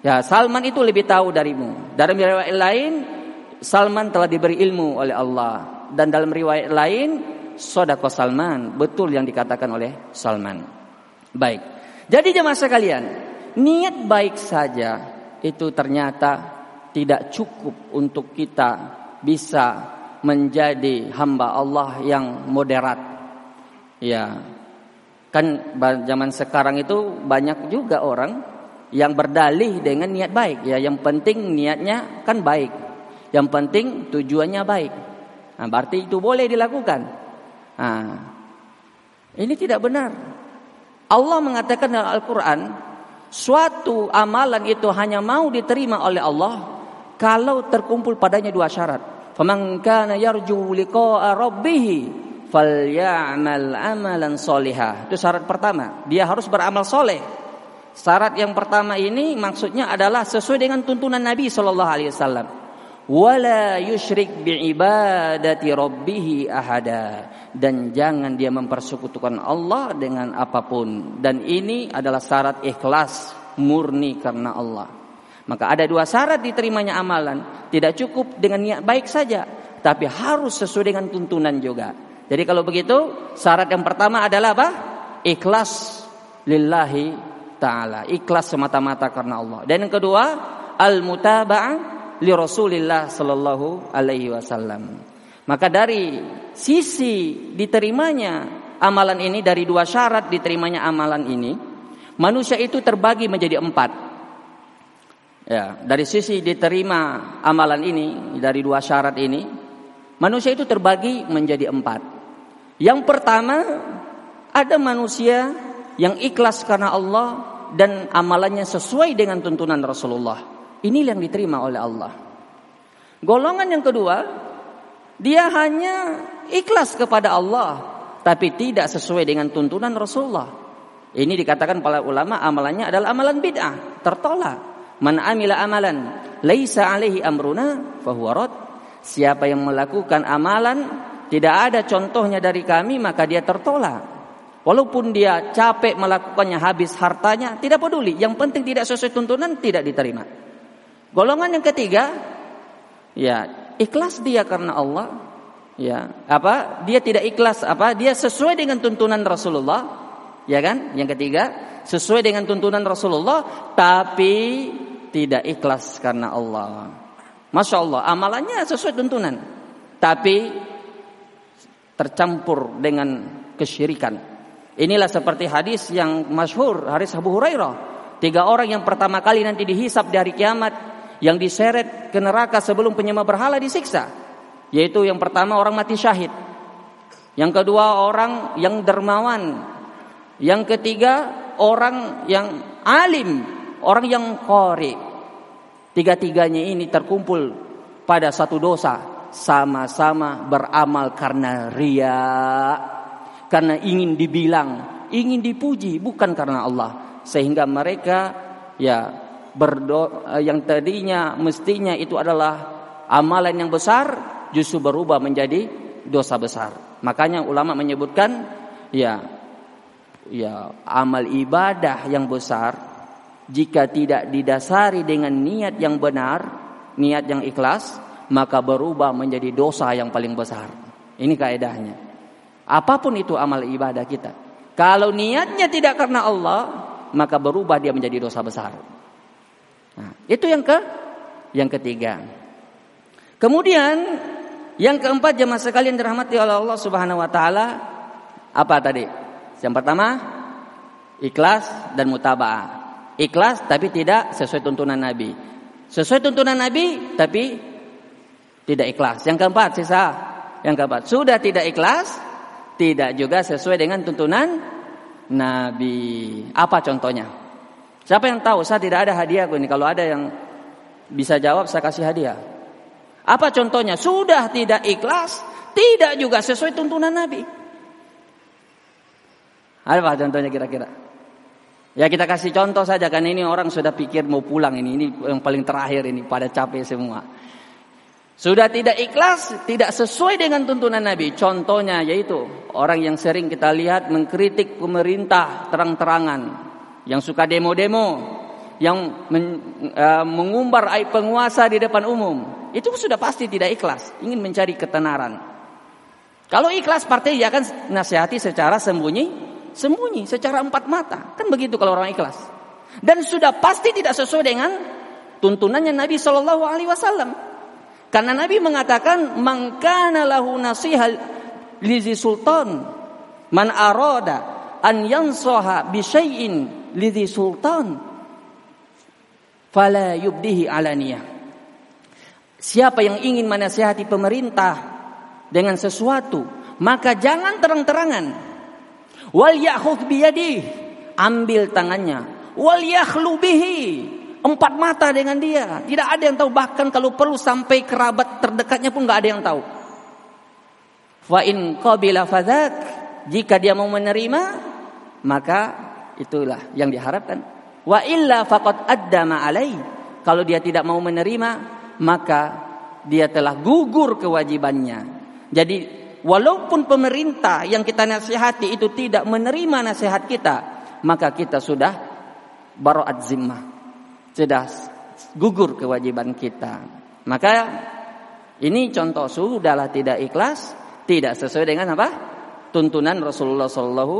Ya, Salman itu lebih tahu darimu. Dalam riwayat lain, Salman telah diberi ilmu oleh Allah. Dan dalam riwayat lain, sodaqo Salman, betul yang dikatakan oleh Salman. Baik. Jadi jemaah sekalian, niat baik saja itu ternyata tidak cukup untuk kita bisa menjadi hamba Allah yang moderat. Ya, kan zaman sekarang itu banyak juga orang yang berdalih dengan niat baik. Ya, yang penting niatnya kan baik, yang penting tujuannya baik. Nah, berarti itu boleh dilakukan. Nah, ini tidak benar. Allah mengatakan dalam Al-Quran, suatu amalan itu hanya mau diterima oleh Allah kalau terkumpul padanya dua syarat. فَمَنْ كَانَ يَرْجُوا لِقَاءَ رَبِّهِ فَلْيَعْمَلْ عَمَلًا صَالِحًا. Itu syarat pertama. Dia harus beramal soleh. Syarat yang pertama ini maksudnya adalah sesuai dengan tuntunan Nabi SAW. Wala yusyrik bi'ibadati rabbih ahada, dan jangan dia mempersekutukan Allah dengan apapun, dan ini adalah syarat ikhlas murni karena Allah. Maka ada dua syarat diterimanya amalan, tidak cukup dengan niat baik saja, tapi harus sesuai dengan tuntunan juga. Jadi kalau begitu, syarat yang pertama adalah apa? Ikhlas lillahi taala, ikhlas semata-mata karena Allah. Dan yang kedua, al-mutaba'ah li Rasulillah sallallahu alaihi wasallam. Maka dari sisi diterimanya amalan ini, dari dua syarat diterimanya amalan ini, manusia itu terbagi menjadi 4. Ya, dari sisi diterima amalan ini, dari dua syarat ini, manusia itu terbagi menjadi 4. Yang pertama, ada manusia yang ikhlas karena Allah dan amalannya sesuai dengan tuntunan Rasulullah. Inilah yang diterima oleh Allah. Golongan yang kedua, dia hanya ikhlas kepada Allah tapi tidak sesuai dengan tuntunan Rasulullah. Ini dikatakan para ulama amalannya adalah amalan bid'ah, tertolak. Man amila amalan laisa alaihi amruna fahuwa rad. Siapa yang melakukan amalan tidak ada contohnya dari kami, maka dia tertolak. Walaupun dia capek melakukannya, habis hartanya, tidak peduli. Yang penting tidak sesuai tuntunan, tidak diterima. Golongan yang ketiga, ya, ikhlas dia karena Allah, ya. Apa? Dia tidak ikhlas apa? Dia sesuai dengan tuntunan Rasulullah. Ya kan? Yang ketiga, sesuai dengan tuntunan Rasulullah tapi tidak ikhlas karena Allah. Masya Allah, amalannya sesuai tuntunan tapi tercampur dengan kesyirikan. Inilah seperti hadis yang masyhur, hadis Abu Hurairah. 3 orang yang pertama kali nanti dihisap di hari kiamat, yang diseret ke neraka sebelum penyembah berhala disiksa. Yaitu yang pertama orang mati syahid, yang kedua orang yang dermawan, yang ketiga orang yang alim, orang yang qori. 3-3-nya ini terkumpul pada satu dosa, sama-sama beramal karena ria, karena ingin dibilang, ingin dipuji, bukan karena Allah. Sehingga mereka ya yang tadinya mestinya itu adalah amalan yang besar justru berubah menjadi dosa besar. Makanya ulama menyebutkan ya amal ibadah yang besar jika tidak didasari dengan niat yang benar, niat yang ikhlas, maka berubah menjadi dosa yang paling besar. Ini kaedahnya. Apapun itu amal ibadah kita, kalau niatnya tidak karena Allah, maka berubah dia menjadi dosa besar. Nah, itu yang ketiga. Kemudian yang keempat, jemaah sekalian dirahmati oleh Allah Subhanahu wa taala, apa tadi? Yang pertama, ikhlas dan mutaba'ah. Ikhlas tapi tidak sesuai tuntunan Nabi. Sesuai tuntunan Nabi tapi tidak ikhlas. Yang keempat, sisa. Yang keempat, sudah tidak ikhlas, tidak juga sesuai dengan tuntunan Nabi. Apa contohnya? Siapa yang tahu? Saya tidak ada hadiahku ini. Kalau ada yang bisa jawab, saya kasih hadiah. Apa contohnya? Sudah tidak ikhlas, tidak juga sesuai tuntunan Nabi. Apa contohnya kira-kira? Ya kita kasih contoh saja, kan ini orang sudah pikir mau pulang ini yang paling terakhir ini, pada capek semua. Sudah tidak ikhlas, tidak sesuai dengan tuntunan Nabi. Contohnya yaitu orang yang sering kita lihat mengkritik pemerintah terang-terangan, yang suka demo-demo, yang mengumbar aib penguasa di depan umum. Itu sudah pasti tidak ikhlas, ingin mencari ketenaran. Kalau ikhlas partai dia akan nasihati secara sembunyi secara 4 mata. Kan begitu kalau orang ikhlas. Dan sudah pasti tidak sesuai dengan tuntunannya Nabi sallallahu alaihi wasallam. Karena Nabi mengatakan man kana lahu nasiha lizi sultan man arada an yansaha bi syai'in lizi sultan fala yubdihi alaniyah. Siapa yang ingin menasihati pemerintah dengan sesuatu, maka jangan terang-terangan. Wal ya'khudh biyadih, ambil tangannya. Wal yakhlu bihi, 4 mata dengan dia. Tidak ada yang tahu, bahkan kalau perlu sampai kerabat terdekatnya pun enggak ada yang tahu. Fa in qabila fadzak, jika dia mau menerima, maka itulah yang diharapkan. Wa illa faqad addama alai, kalau dia tidak mau menerima, maka dia telah gugur kewajibannya. Jadi walaupun pemerintah yang kita nasihati itu tidak menerima nasihat kita, maka kita sudah bara'at zimmah, sudah gugur kewajiban kita. Maka ini contoh sudahlah tidak ikhlas, tidak sesuai dengan apa? Tuntunan Rasulullah sallallahu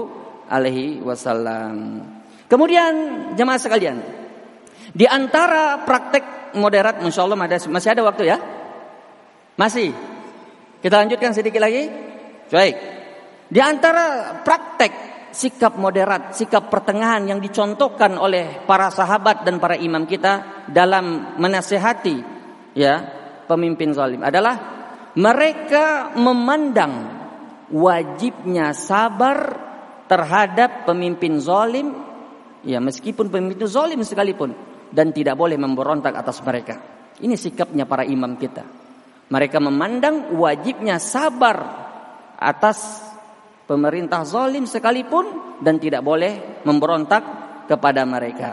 alaihi wasallam. Kemudian jemaah sekalian, di antara praktek moderat, insyaallah masih ada waktu ya? Masih. Kita lanjutkan sedikit lagi. Baik. Di antara praktek sikap moderat, sikap pertengahan yang dicontohkan oleh para sahabat dan para imam kita dalam menasehati ya pemimpin zalim adalah mereka memandang wajibnya sabar terhadap pemimpin zalim, ya meskipun pemimpin itu zalim sekalipun, dan tidak boleh memberontak atas mereka. Ini sikapnya para imam kita. Mereka memandang wajibnya sabar atas pemerintah zalim sekalipun dan tidak boleh memberontak kepada mereka.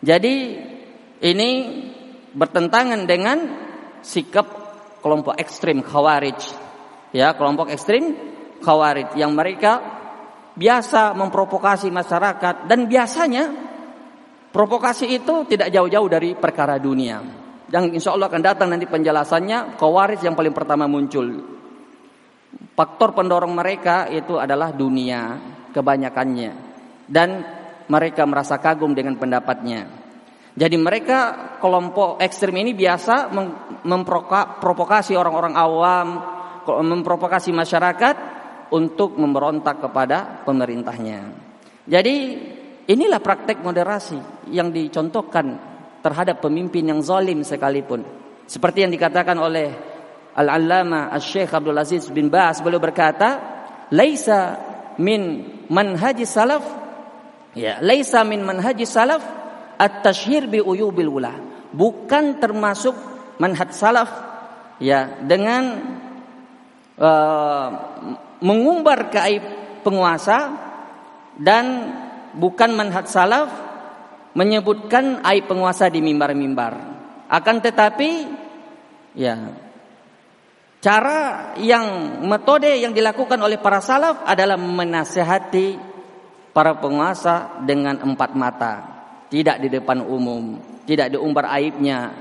Jadi ini bertentangan dengan sikap kelompok ekstrim Khawarij. Ya, kelompok ekstrim Khawarij yang mereka biasa memprovokasi masyarakat, dan biasanya provokasi itu tidak jauh-jauh dari perkara dunia. Yang insya Allah akan datang nanti penjelasannya, Khawarij yang paling pertama muncul. Faktor pendorong mereka itu adalah dunia kebanyakannya, dan mereka merasa kagum dengan pendapatnya. Jadi mereka kelompok ekstrem ini biasa memprovokasi orang-orang awam, memprovokasi masyarakat untuk memberontak kepada pemerintahnya. Jadi inilah praktek moderasi yang dicontohkan terhadap pemimpin yang zalim sekalipun. Seperti yang dikatakan oleh Al-Allamah Syekh Abdul Aziz bin Baas, beliau berkata, "Laisa min manhaj salaf, ya, laisa min manhaj salaf at-tashhir bi uyubil ulah." Bukan termasuk manhaj salaf ya dengan mengumbar keaib penguasa, dan bukan manhaj salaf menyebutkan aib penguasa di mimbar-mimbar. Akan tetapi ya, cara yang metode yang dilakukan oleh para salaf adalah menasihati para penguasa dengan empat mata. Tidak di depan umum, tidak diumbar aibnya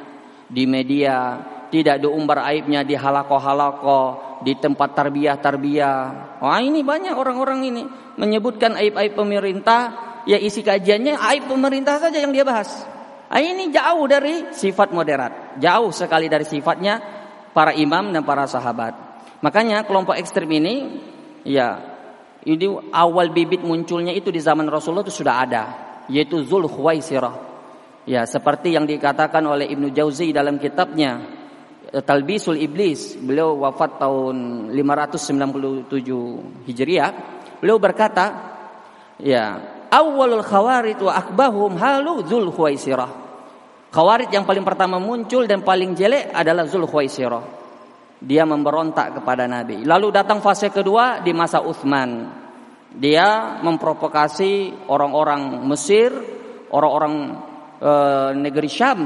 di media, tidak diumbar aibnya di halaqoh-halaqoh, di tempat tarbiyah-tarbiyah. Wah, ini banyak orang-orang ini menyebutkan aib-aib pemerintah, ya isi kajiannya aib pemerintah saja yang dia bahas. Ini jauh dari sifat moderat, jauh sekali dari sifatnya para imam dan para sahabat. Makanya kelompok ekstrem ini, ya, ini awal bibit munculnya itu di zaman Rasulullah itu sudah ada, yaitu Zulkhuwaisirah. Ya, seperti yang dikatakan oleh Ibnu Jauzi dalam kitabnya Talbisul Iblis, beliau wafat tahun 597 Hijriah. Beliau berkata, ya, awalul khawarij wa akbahum halu Zulkhuwaisirah. Khawarij yang paling pertama muncul dan paling jelek adalah Zulkhuwaisirah. Dia memberontak kepada Nabi. Lalu datang fase kedua di masa Utsman. Dia memprovokasi orang-orang Mesir, orang-orang negeri Syam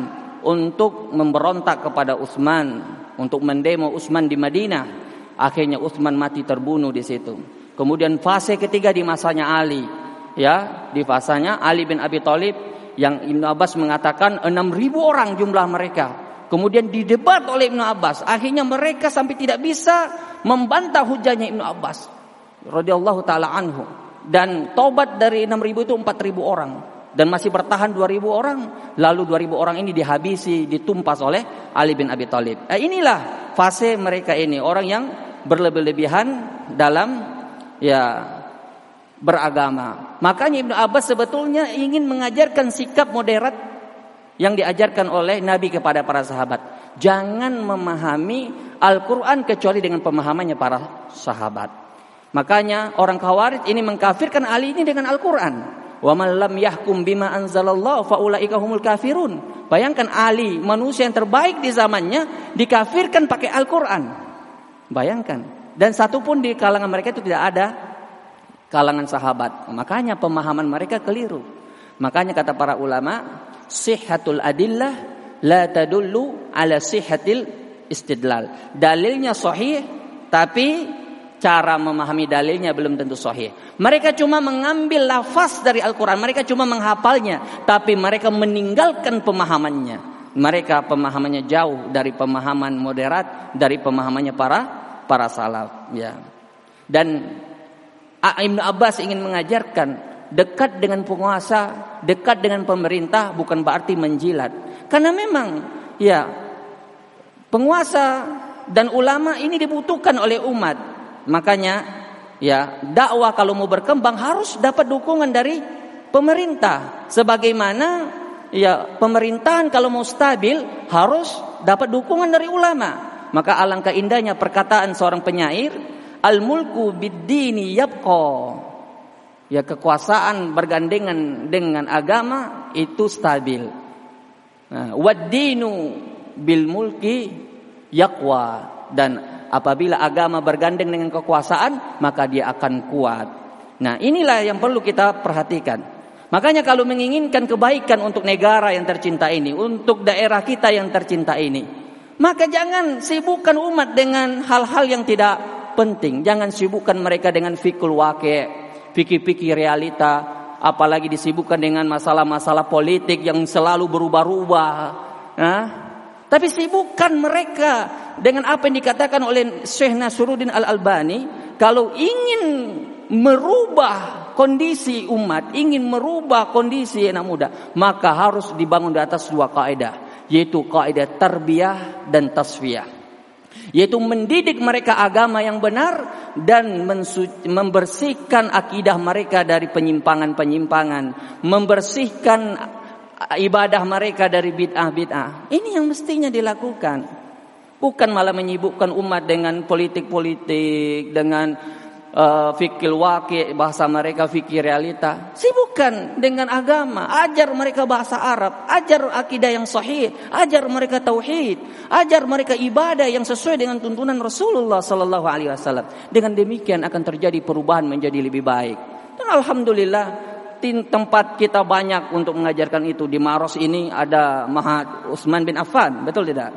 untuk memberontak kepada Utsman, untuk mendemo Utsman di Madinah. Akhirnya Utsman mati terbunuh di situ. Kemudian fase ketiga di masanya Ali, ya, di fasanya Ali bin Abi Tholib, yang Ibnu Abbas mengatakan 6.000 orang jumlah mereka. Kemudian didebat oleh Ibnu Abbas. Akhirnya mereka sampai tidak bisa membantah hujahnya Ibnu Abbas radhiyallahu taala anhu. Dan tobat dari 6.000 itu 4.000 orang. Dan masih bertahan 2.000 orang. Lalu 2.000 orang ini dihabisi, ditumpas oleh Ali bin Abi Tholib. Inilah fase mereka ini. Orang yang berlebih-lebihan dalam ya beragama. Makanya Ibnu Abbas sebetulnya ingin mengajarkan sikap moderat yang diajarkan oleh Nabi kepada para sahabat. Jangan memahami Al-Quran kecuali dengan pemahamannya para sahabat. Makanya orang Khawarij ini mengkafirkan Ali ini dengan Al-Quran. Wa man lam yahkum bima anzalallahu fa ulaika humul kafirun. Bayangkan Ali, manusia yang terbaik di zamannya, dikafirkan pakai Al-Quran. Bayangkan. Dan satu pun di kalangan mereka itu tidak ada kalangan sahabat. Makanya pemahaman mereka keliru. Makanya kata para ulama, sihhatul adillah la tadullu ala sihhatil istidlal. Dalilnya sahih, tapi cara memahami dalilnya belum tentu sahih. Mereka cuma mengambil lafaz dari Al-Quran, mereka cuma menghafalnya, tapi mereka meninggalkan pemahamannya. Mereka pemahamannya jauh dari pemahaman moderat, dari pemahamannya para salaf, ya. Dan Ibnu Abbas ingin mengajarkan dekat dengan penguasa, dekat dengan pemerintah bukan berarti menjilat. Karena memang ya penguasa dan ulama ini dibutuhkan oleh umat. Makanya Ya, dakwah kalau mau berkembang harus dapat dukungan dari pemerintah. Sebagaimana ya pemerintahan kalau mau stabil harus dapat dukungan dari ulama. Maka alangkah indahnya perkataan seorang penyair, al-mulku bid-dini yabqa. Ya, kekuasaan bergandengan dengan agama itu stabil. Nah, wad-dinu bil mulki yaqwa, dan apabila agama bergandeng dengan kekuasaan, maka dia akan kuat. Nah, inilah yang perlu kita perhatikan. Makanya kalau menginginkan kebaikan untuk negara yang tercinta ini, untuk daerah kita yang tercinta ini, maka jangan sibukkan umat dengan hal-hal yang tidak penting. Jangan sibukkan mereka dengan fikul waqi', fikir-fikir realita, apalagi disibukkan dengan masalah-masalah politik yang selalu berubah-ubah. Nah, tapi sibukkan mereka dengan apa yang dikatakan oleh Syekh Nasruddin Al Albani, kalau ingin merubah kondisi umat, ingin merubah kondisi anak muda, maka harus dibangun di atas dua kaidah, yaitu kaidah tarbiyah dan tasfiyah. Yaitu mendidik mereka agama yang benar dan membersihkan akidah mereka dari penyimpangan-penyimpangan, membersihkan ibadah mereka dari bid'ah-bid'ah. Ini yang mestinya dilakukan, bukan malah menyibukkan umat dengan politik-politik, dengan fikir wakil, bahasa mereka fikir realita. Sibukkan dengan agama, ajar mereka bahasa Arab, ajar akidah yang sahih, ajar mereka tauhid, ajar mereka ibadah yang sesuai dengan tuntunan Rasulullah sallallahu alaihi wasallam. Dengan demikian akan terjadi perubahan menjadi lebih baik. Dan alhamdulillah tempat kita banyak untuk mengajarkan itu. Di Maros ini ada Mahat Utsman bin Affan, betul tidak?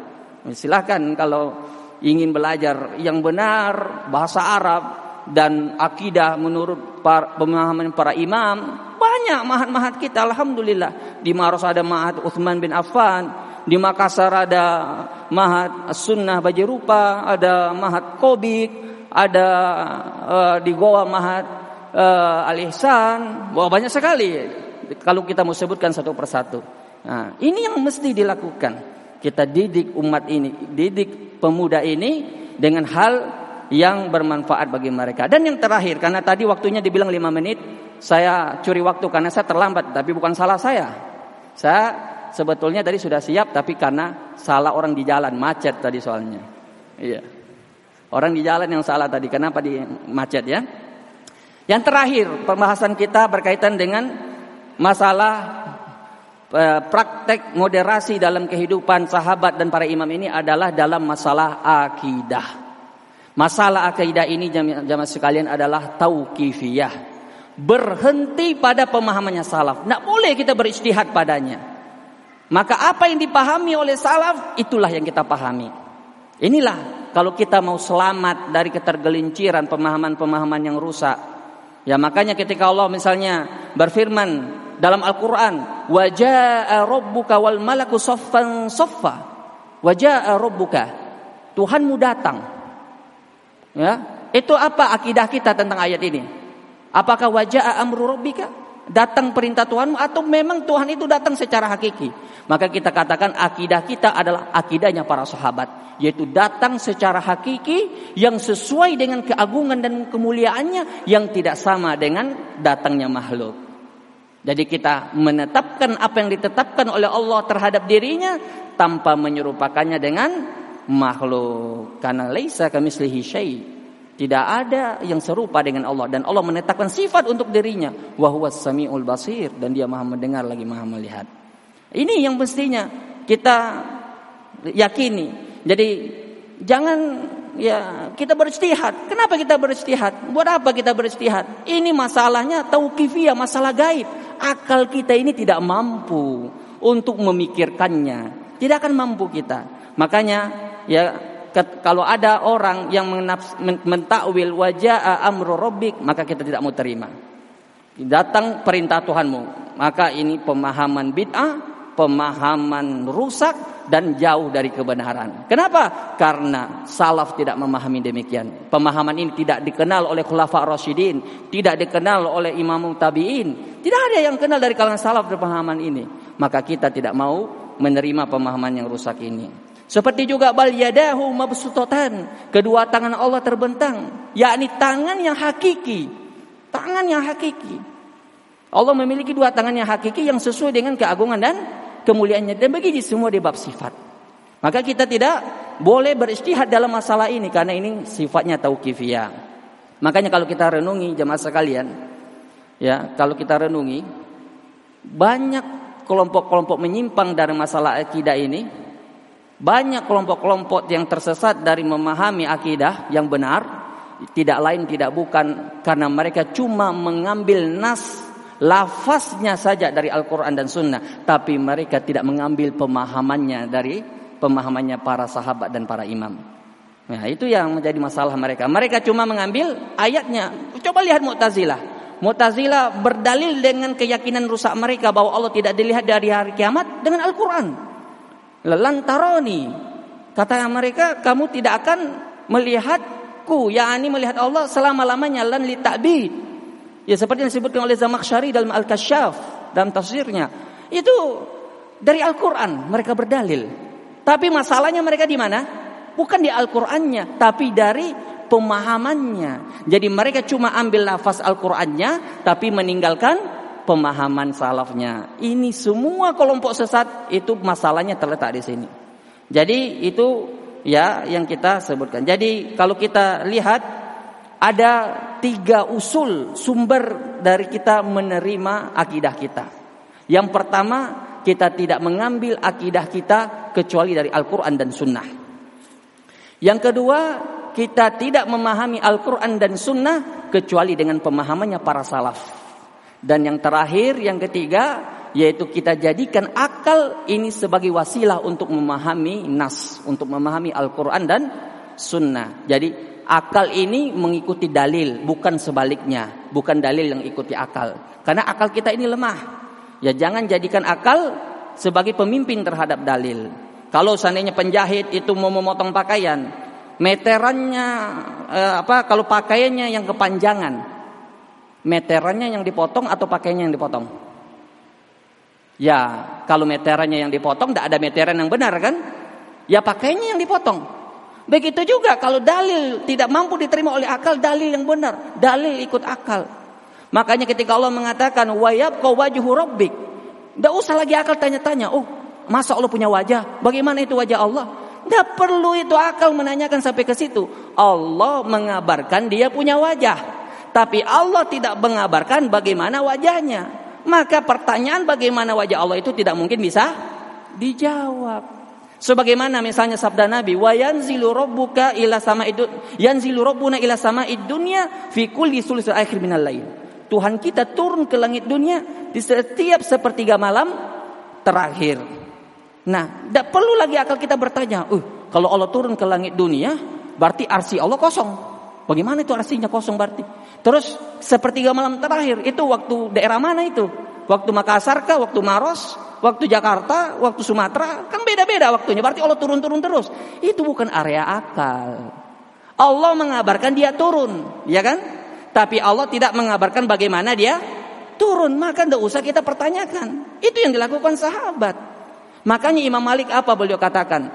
Silakan kalau ingin belajar yang benar bahasa Arab dan akidah menurut pemahaman para imam, banyak mahat-mahat kita alhamdulillah. Di Maros ada Mahat Utsman bin Affan, di Makassar ada Mahat As-Sunnah Bajirupa, ada Mahat Kobik, ada di Goa Mahat Al-Ihsan, banyak sekali kalau kita mau sebutkan satu persatu. Nah, ini yang mesti dilakukan. Kita didik umat ini, didik pemuda ini dengan hal yang bermanfaat bagi mereka. Dan yang terakhir, karena tadi waktunya dibilang 5 menit, saya curi waktu karena saya terlambat, tapi bukan salah saya. Saya sebetulnya tadi sudah siap, tapi karena salah orang di jalan, macet tadi soalnya. Iya. Orang di jalan yang salah tadi, kenapa di macet ya? Yang terakhir, pembahasan kita berkaitan dengan masalah praktek moderasi dalam kehidupan sahabat dan para imam ini adalah dalam masalah akidah. Masalah akidah ini jamaah sekalian adalah tauqifiyah. Berhenti pada pemahamannya salaf. Tidak boleh kita berijtihad padanya. Maka apa yang dipahami oleh salaf, itulah yang kita pahami. Inilah kalau kita mau selamat dari ketergelinciran pemahaman-pemahaman yang rusak. Ya, makanya ketika Allah misalnya berfirman dalam Al-Qur'an, "Wa jaa'a rabbuka wal malaku saffan saffa." Wa jaa'a rabbuka. Tuhanmu datang. Ya, itu apa akidah kita tentang ayat ini? Apakah wa jaa'a amru rabbika? Datang perintah Tuhanmu atau memang Tuhan itu datang secara hakiki? Maka kita katakan akidah kita adalah akidahnya para sahabat, yaitu datang secara hakiki yang sesuai dengan keagungan dan kemuliaannya, yang tidak sama dengan datangnya makhluk. Jadi kita menetapkan apa yang ditetapkan oleh Allah terhadap dirinya tanpa menyerupakannya dengan makhluk. Karena laisa kamitslihi syai'. Tidak ada yang serupa dengan Allah, dan Allah menetapkan sifat untuk dirinya, wa huwas samiul basir, dan dia maha mendengar lagi maha melihat. Ini yang mestinya kita yakini. Jadi jangan ya kita berijtihad. Kenapa kita berijtihad? Buat apa kita berijtihad? Ini masalahnya tauqifiyah, masalah gaib. Akal kita ini tidak mampu untuk memikirkannya. Tidak akan mampu kita. Makanya ya, kalau ada orang yang mentakwil wajaa amru rabbik, maka kita tidak mau terima. Datang perintah Tuhanmu. Maka ini pemahaman bid'ah, pemahaman rusak, dan jauh dari kebenaran. Kenapa? Karena salaf tidak memahami demikian. Pemahaman ini tidak dikenal oleh khulafa rasyidin, tidak dikenal oleh imam tabi'in. Tidak ada yang kenal dari kalangan salaf pemahaman ini. Maka kita tidak mau menerima pemahaman yang rusak ini. Seperti juga bal yadahu mabsutatan, kedua tangan Allah terbentang, yakni tangan yang hakiki. Tangan yang hakiki. Allah memiliki dua tangan yang hakiki yang sesuai dengan keagungan dan kemuliaannya, dan begini semua di bab sifat. Maka kita tidak boleh berijtihad dalam masalah ini karena ini sifatnya tauqifiyah. Makanya kalau kita renungi jemaah sekalian, ya, kalau kita renungi banyak kelompok-kelompok menyimpang dari masalah akidah ini. Banyak kelompok-kelompok yang tersesat dari memahami akidah yang benar, tidak lain tidak bukan karena mereka cuma mengambil nas, lafaznya saja dari Al-Quran dan Sunnah, tapi mereka tidak mengambil pemahamannya dari pemahamannya para sahabat dan para imam. Nah, itu yang menjadi masalah mereka. Mereka cuma mengambil ayatnya. Coba lihat Mu'tazilah. Mu'tazilah berdalil dengan keyakinan rusak mereka bahwa Allah tidak dilihat dari hari kiamat dengan Al-Quran. Lantaroni, kata mereka, kamu tidak akan melihatku, yakni melihat Allah selama-lamanya, lan li ta'bid. Ya, seperti yang disebutkan oleh Zamakhsyari dalam Al-Kasyaf, dalam tafsirnya. Itu dari Al-Quran mereka berdalil. Tapi masalahnya mereka di mana? Bukan di Al-Qurannya, tapi dari pemahamannya. Jadi mereka cuma ambil lafaz Al-Qurannya, tapi meninggalkan pemahaman salafnya. Ini semua kelompok sesat itu masalahnya terletak di sini. Jadi itu ya yang kita sebutkan. Jadi kalau kita lihat ada tiga usul sumber dari kita menerima akidah kita. Yang pertama, kita tidak mengambil akidah kita kecuali dari Al-Quran dan Sunnah. Yang kedua, kita tidak memahami Al-Quran dan Sunnah kecuali dengan pemahamannya para salaf. Dan yang terakhir, yang ketiga, yaitu kita jadikan akal ini sebagai wasilah untuk memahami nas, untuk memahami Al-Quran dan Sunnah. Jadi akal ini mengikuti dalil, bukan sebaliknya, bukan dalil yang ikuti akal. Karena akal kita ini lemah. Ya, jangan jadikan akal sebagai pemimpin terhadap dalil. Kalau seandainya penjahit itu mau memotong pakaian, meterannya kalau pakaiannya yang kepanjangan, meterannya yang dipotong atau pakainya yang dipotong? Ya, kalau meterannya yang dipotong, tidak ada meteran yang benar kan? Ya, pakainya yang dipotong. Begitu juga kalau dalil tidak mampu diterima oleh akal, dalil yang benar, dalil ikut akal. Makanya ketika Allah mengatakan wa yabqa wajhu rabbik, tidak usah lagi akal tanya-tanya. Oh, masa Allah punya wajah? Bagaimana itu wajah Allah? Tidak perlu itu akal menanyakan sampai ke situ. Allah mengabarkan dia punya wajah. Tapi Allah tidak mengabarkan bagaimana wajahnya. Maka pertanyaan bagaimana wajah Allah itu tidak mungkin bisa dijawab. Sebagaimana misalnya sabda Nabi, wa yanzilu rabbuka ila sama'id, yanzilu rabbuna ila sama'id dunya fi kulli sulusil akhir minal lail. Tuhan kita turun ke langit dunia di setiap sepertiga malam terakhir. Nah, tidak perlu lagi akal kita bertanya, kalau Allah turun ke langit dunia, berarti arsy Allah kosong. Bagaimana itu arsinya kosong berarti? Terus sepertiga malam terakhir itu waktu daerah mana itu? Waktu Makassar kah? Waktu Maros? Waktu Jakarta? Waktu Sumatera? Kan beda-beda waktunya. Berarti Allah turun-turun terus. Itu bukan area akal. Allah mengabarkan dia turun, ya kan? Tapi Allah tidak mengabarkan bagaimana dia turun. Maka tidak usah kita pertanyakan. Itu yang dilakukan sahabat. Makanya Imam Malik apa beliau katakan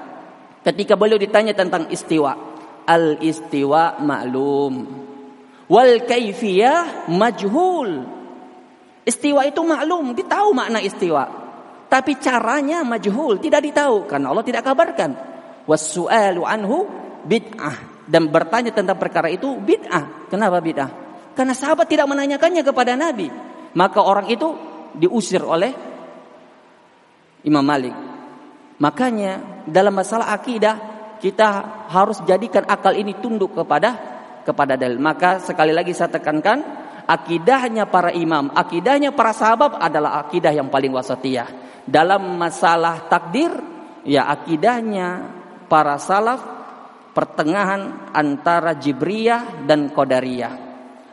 ketika beliau ditanya tentang istiwa? Al-istiwa ma'lum wal kaifiyah majhul. Istiwa itu maklum, ditahu makna istiwa, tapi caranya majhul, tidak ditahu karena Allah tidak kabarkan. Was-su'alu anhu bid'ah, dan bertanya tentang perkara itu bid'ah. Kenapa bid'ah? Karena sahabat tidak menanyakannya kepada Nabi, maka orang itu diusir oleh Imam Malik. Makanya dalam masalah akidah kita harus jadikan akal ini tunduk kepada dalil. Maka sekali lagi saya tekankan, akidahnya para imam, akidahnya para sahabat adalah akidah yang paling wasatiyah. Dalam masalah takdir, ya akidahnya para salaf pertengahan antara Jibriyah dan Qadariyah.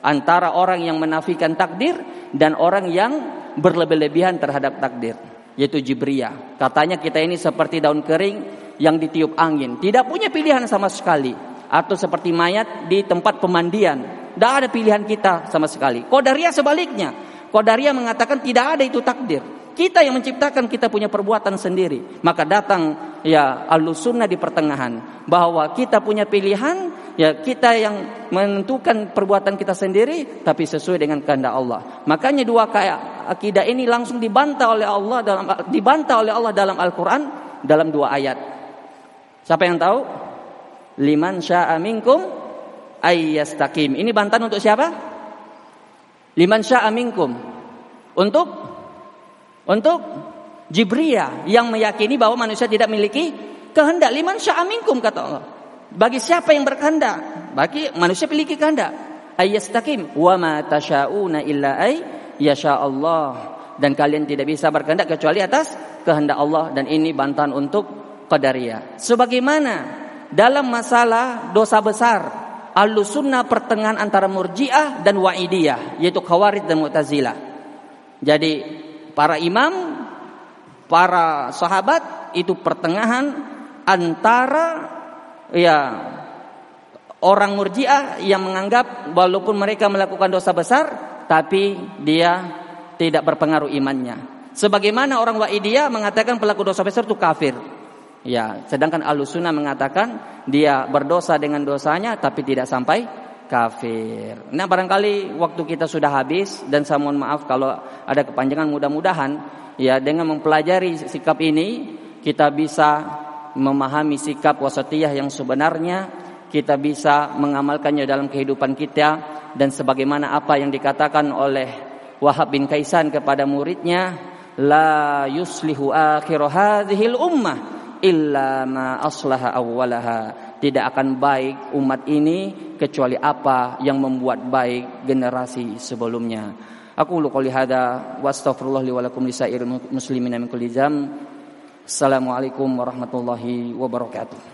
Antara orang yang menafikan takdir dan orang yang berlebih-lebihan terhadap takdir, yaitu Jibriyah. Katanya kita ini seperti daun kering yang ditiup angin, tidak punya pilihan sama sekali, atau seperti mayat di tempat pemandian, tidak ada pilihan kita sama sekali. Qadariyah sebaliknya, Qadariyah mengatakan tidak ada itu takdir. Kita yang menciptakan, kita punya perbuatan sendiri. Maka datang ya Ahlus Sunnah di pertengahan, bahwa kita punya pilihan, ya kita yang menentukan perbuatan kita sendiri, tapi sesuai dengan kehendak Allah. Makanya dua akidah ini langsung dibantah oleh Allah dalam Al-Quran dalam dua ayat. Siapa yang tahu? Liman sya'a minkum ayyastaqim. Ini bantahan untuk siapa? Liman sya'a minkum. Untuk Jibriyah yang meyakini bahwa manusia tidak memiliki kehendak. Liman sya'a minkum, kata Allah. Bagi siapa yang berkehendak, bagi manusia memiliki kehendak. Ayyastaqim wa ma tasyauna illa ay yasha Allah. Dan kalian tidak bisa berkehendak kecuali atas kehendak Allah, dan ini bantahan untuk Qadariyah. Sebagaimana dalam masalah dosa besar Ahlus Sunnah pertengahan antara Murji'ah dan Wa'idiyah, yaitu Khawarij dan Mu'tazilah. Jadi para imam, para sahabat itu pertengahan antara ya orang Murji'ah yang menganggap walaupun mereka melakukan dosa besar tapi dia tidak berpengaruh imannya. Sebagaimana orang Wa'idiyah mengatakan pelaku dosa besar itu kafir. Ya, sedangkan Ahlus Sunnah mengatakan dia berdosa dengan dosanya tapi tidak sampai kafir. Nah, barangkali waktu kita sudah habis, dan saya mohon maaf kalau ada kepanjangan. Mudah-mudahan ya dengan mempelajari sikap ini kita bisa memahami sikap wasatiyah yang sebenarnya, kita bisa mengamalkannya dalam kehidupan kita, dan sebagaimana apa yang dikatakan oleh Wahb bin Kaysan kepada muridnya, la yuslihu akhiru hadhil ummah illa ma aslaha awwalaha. Tidak akan baik umat ini kecuali apa yang membuat baik generasi sebelumnya. Aku qouli hadza wa astaghfirullah li wa lakum lisairil muslimina min kulli dzam. Assalamualaikum warahmatullahi wabarakatuh.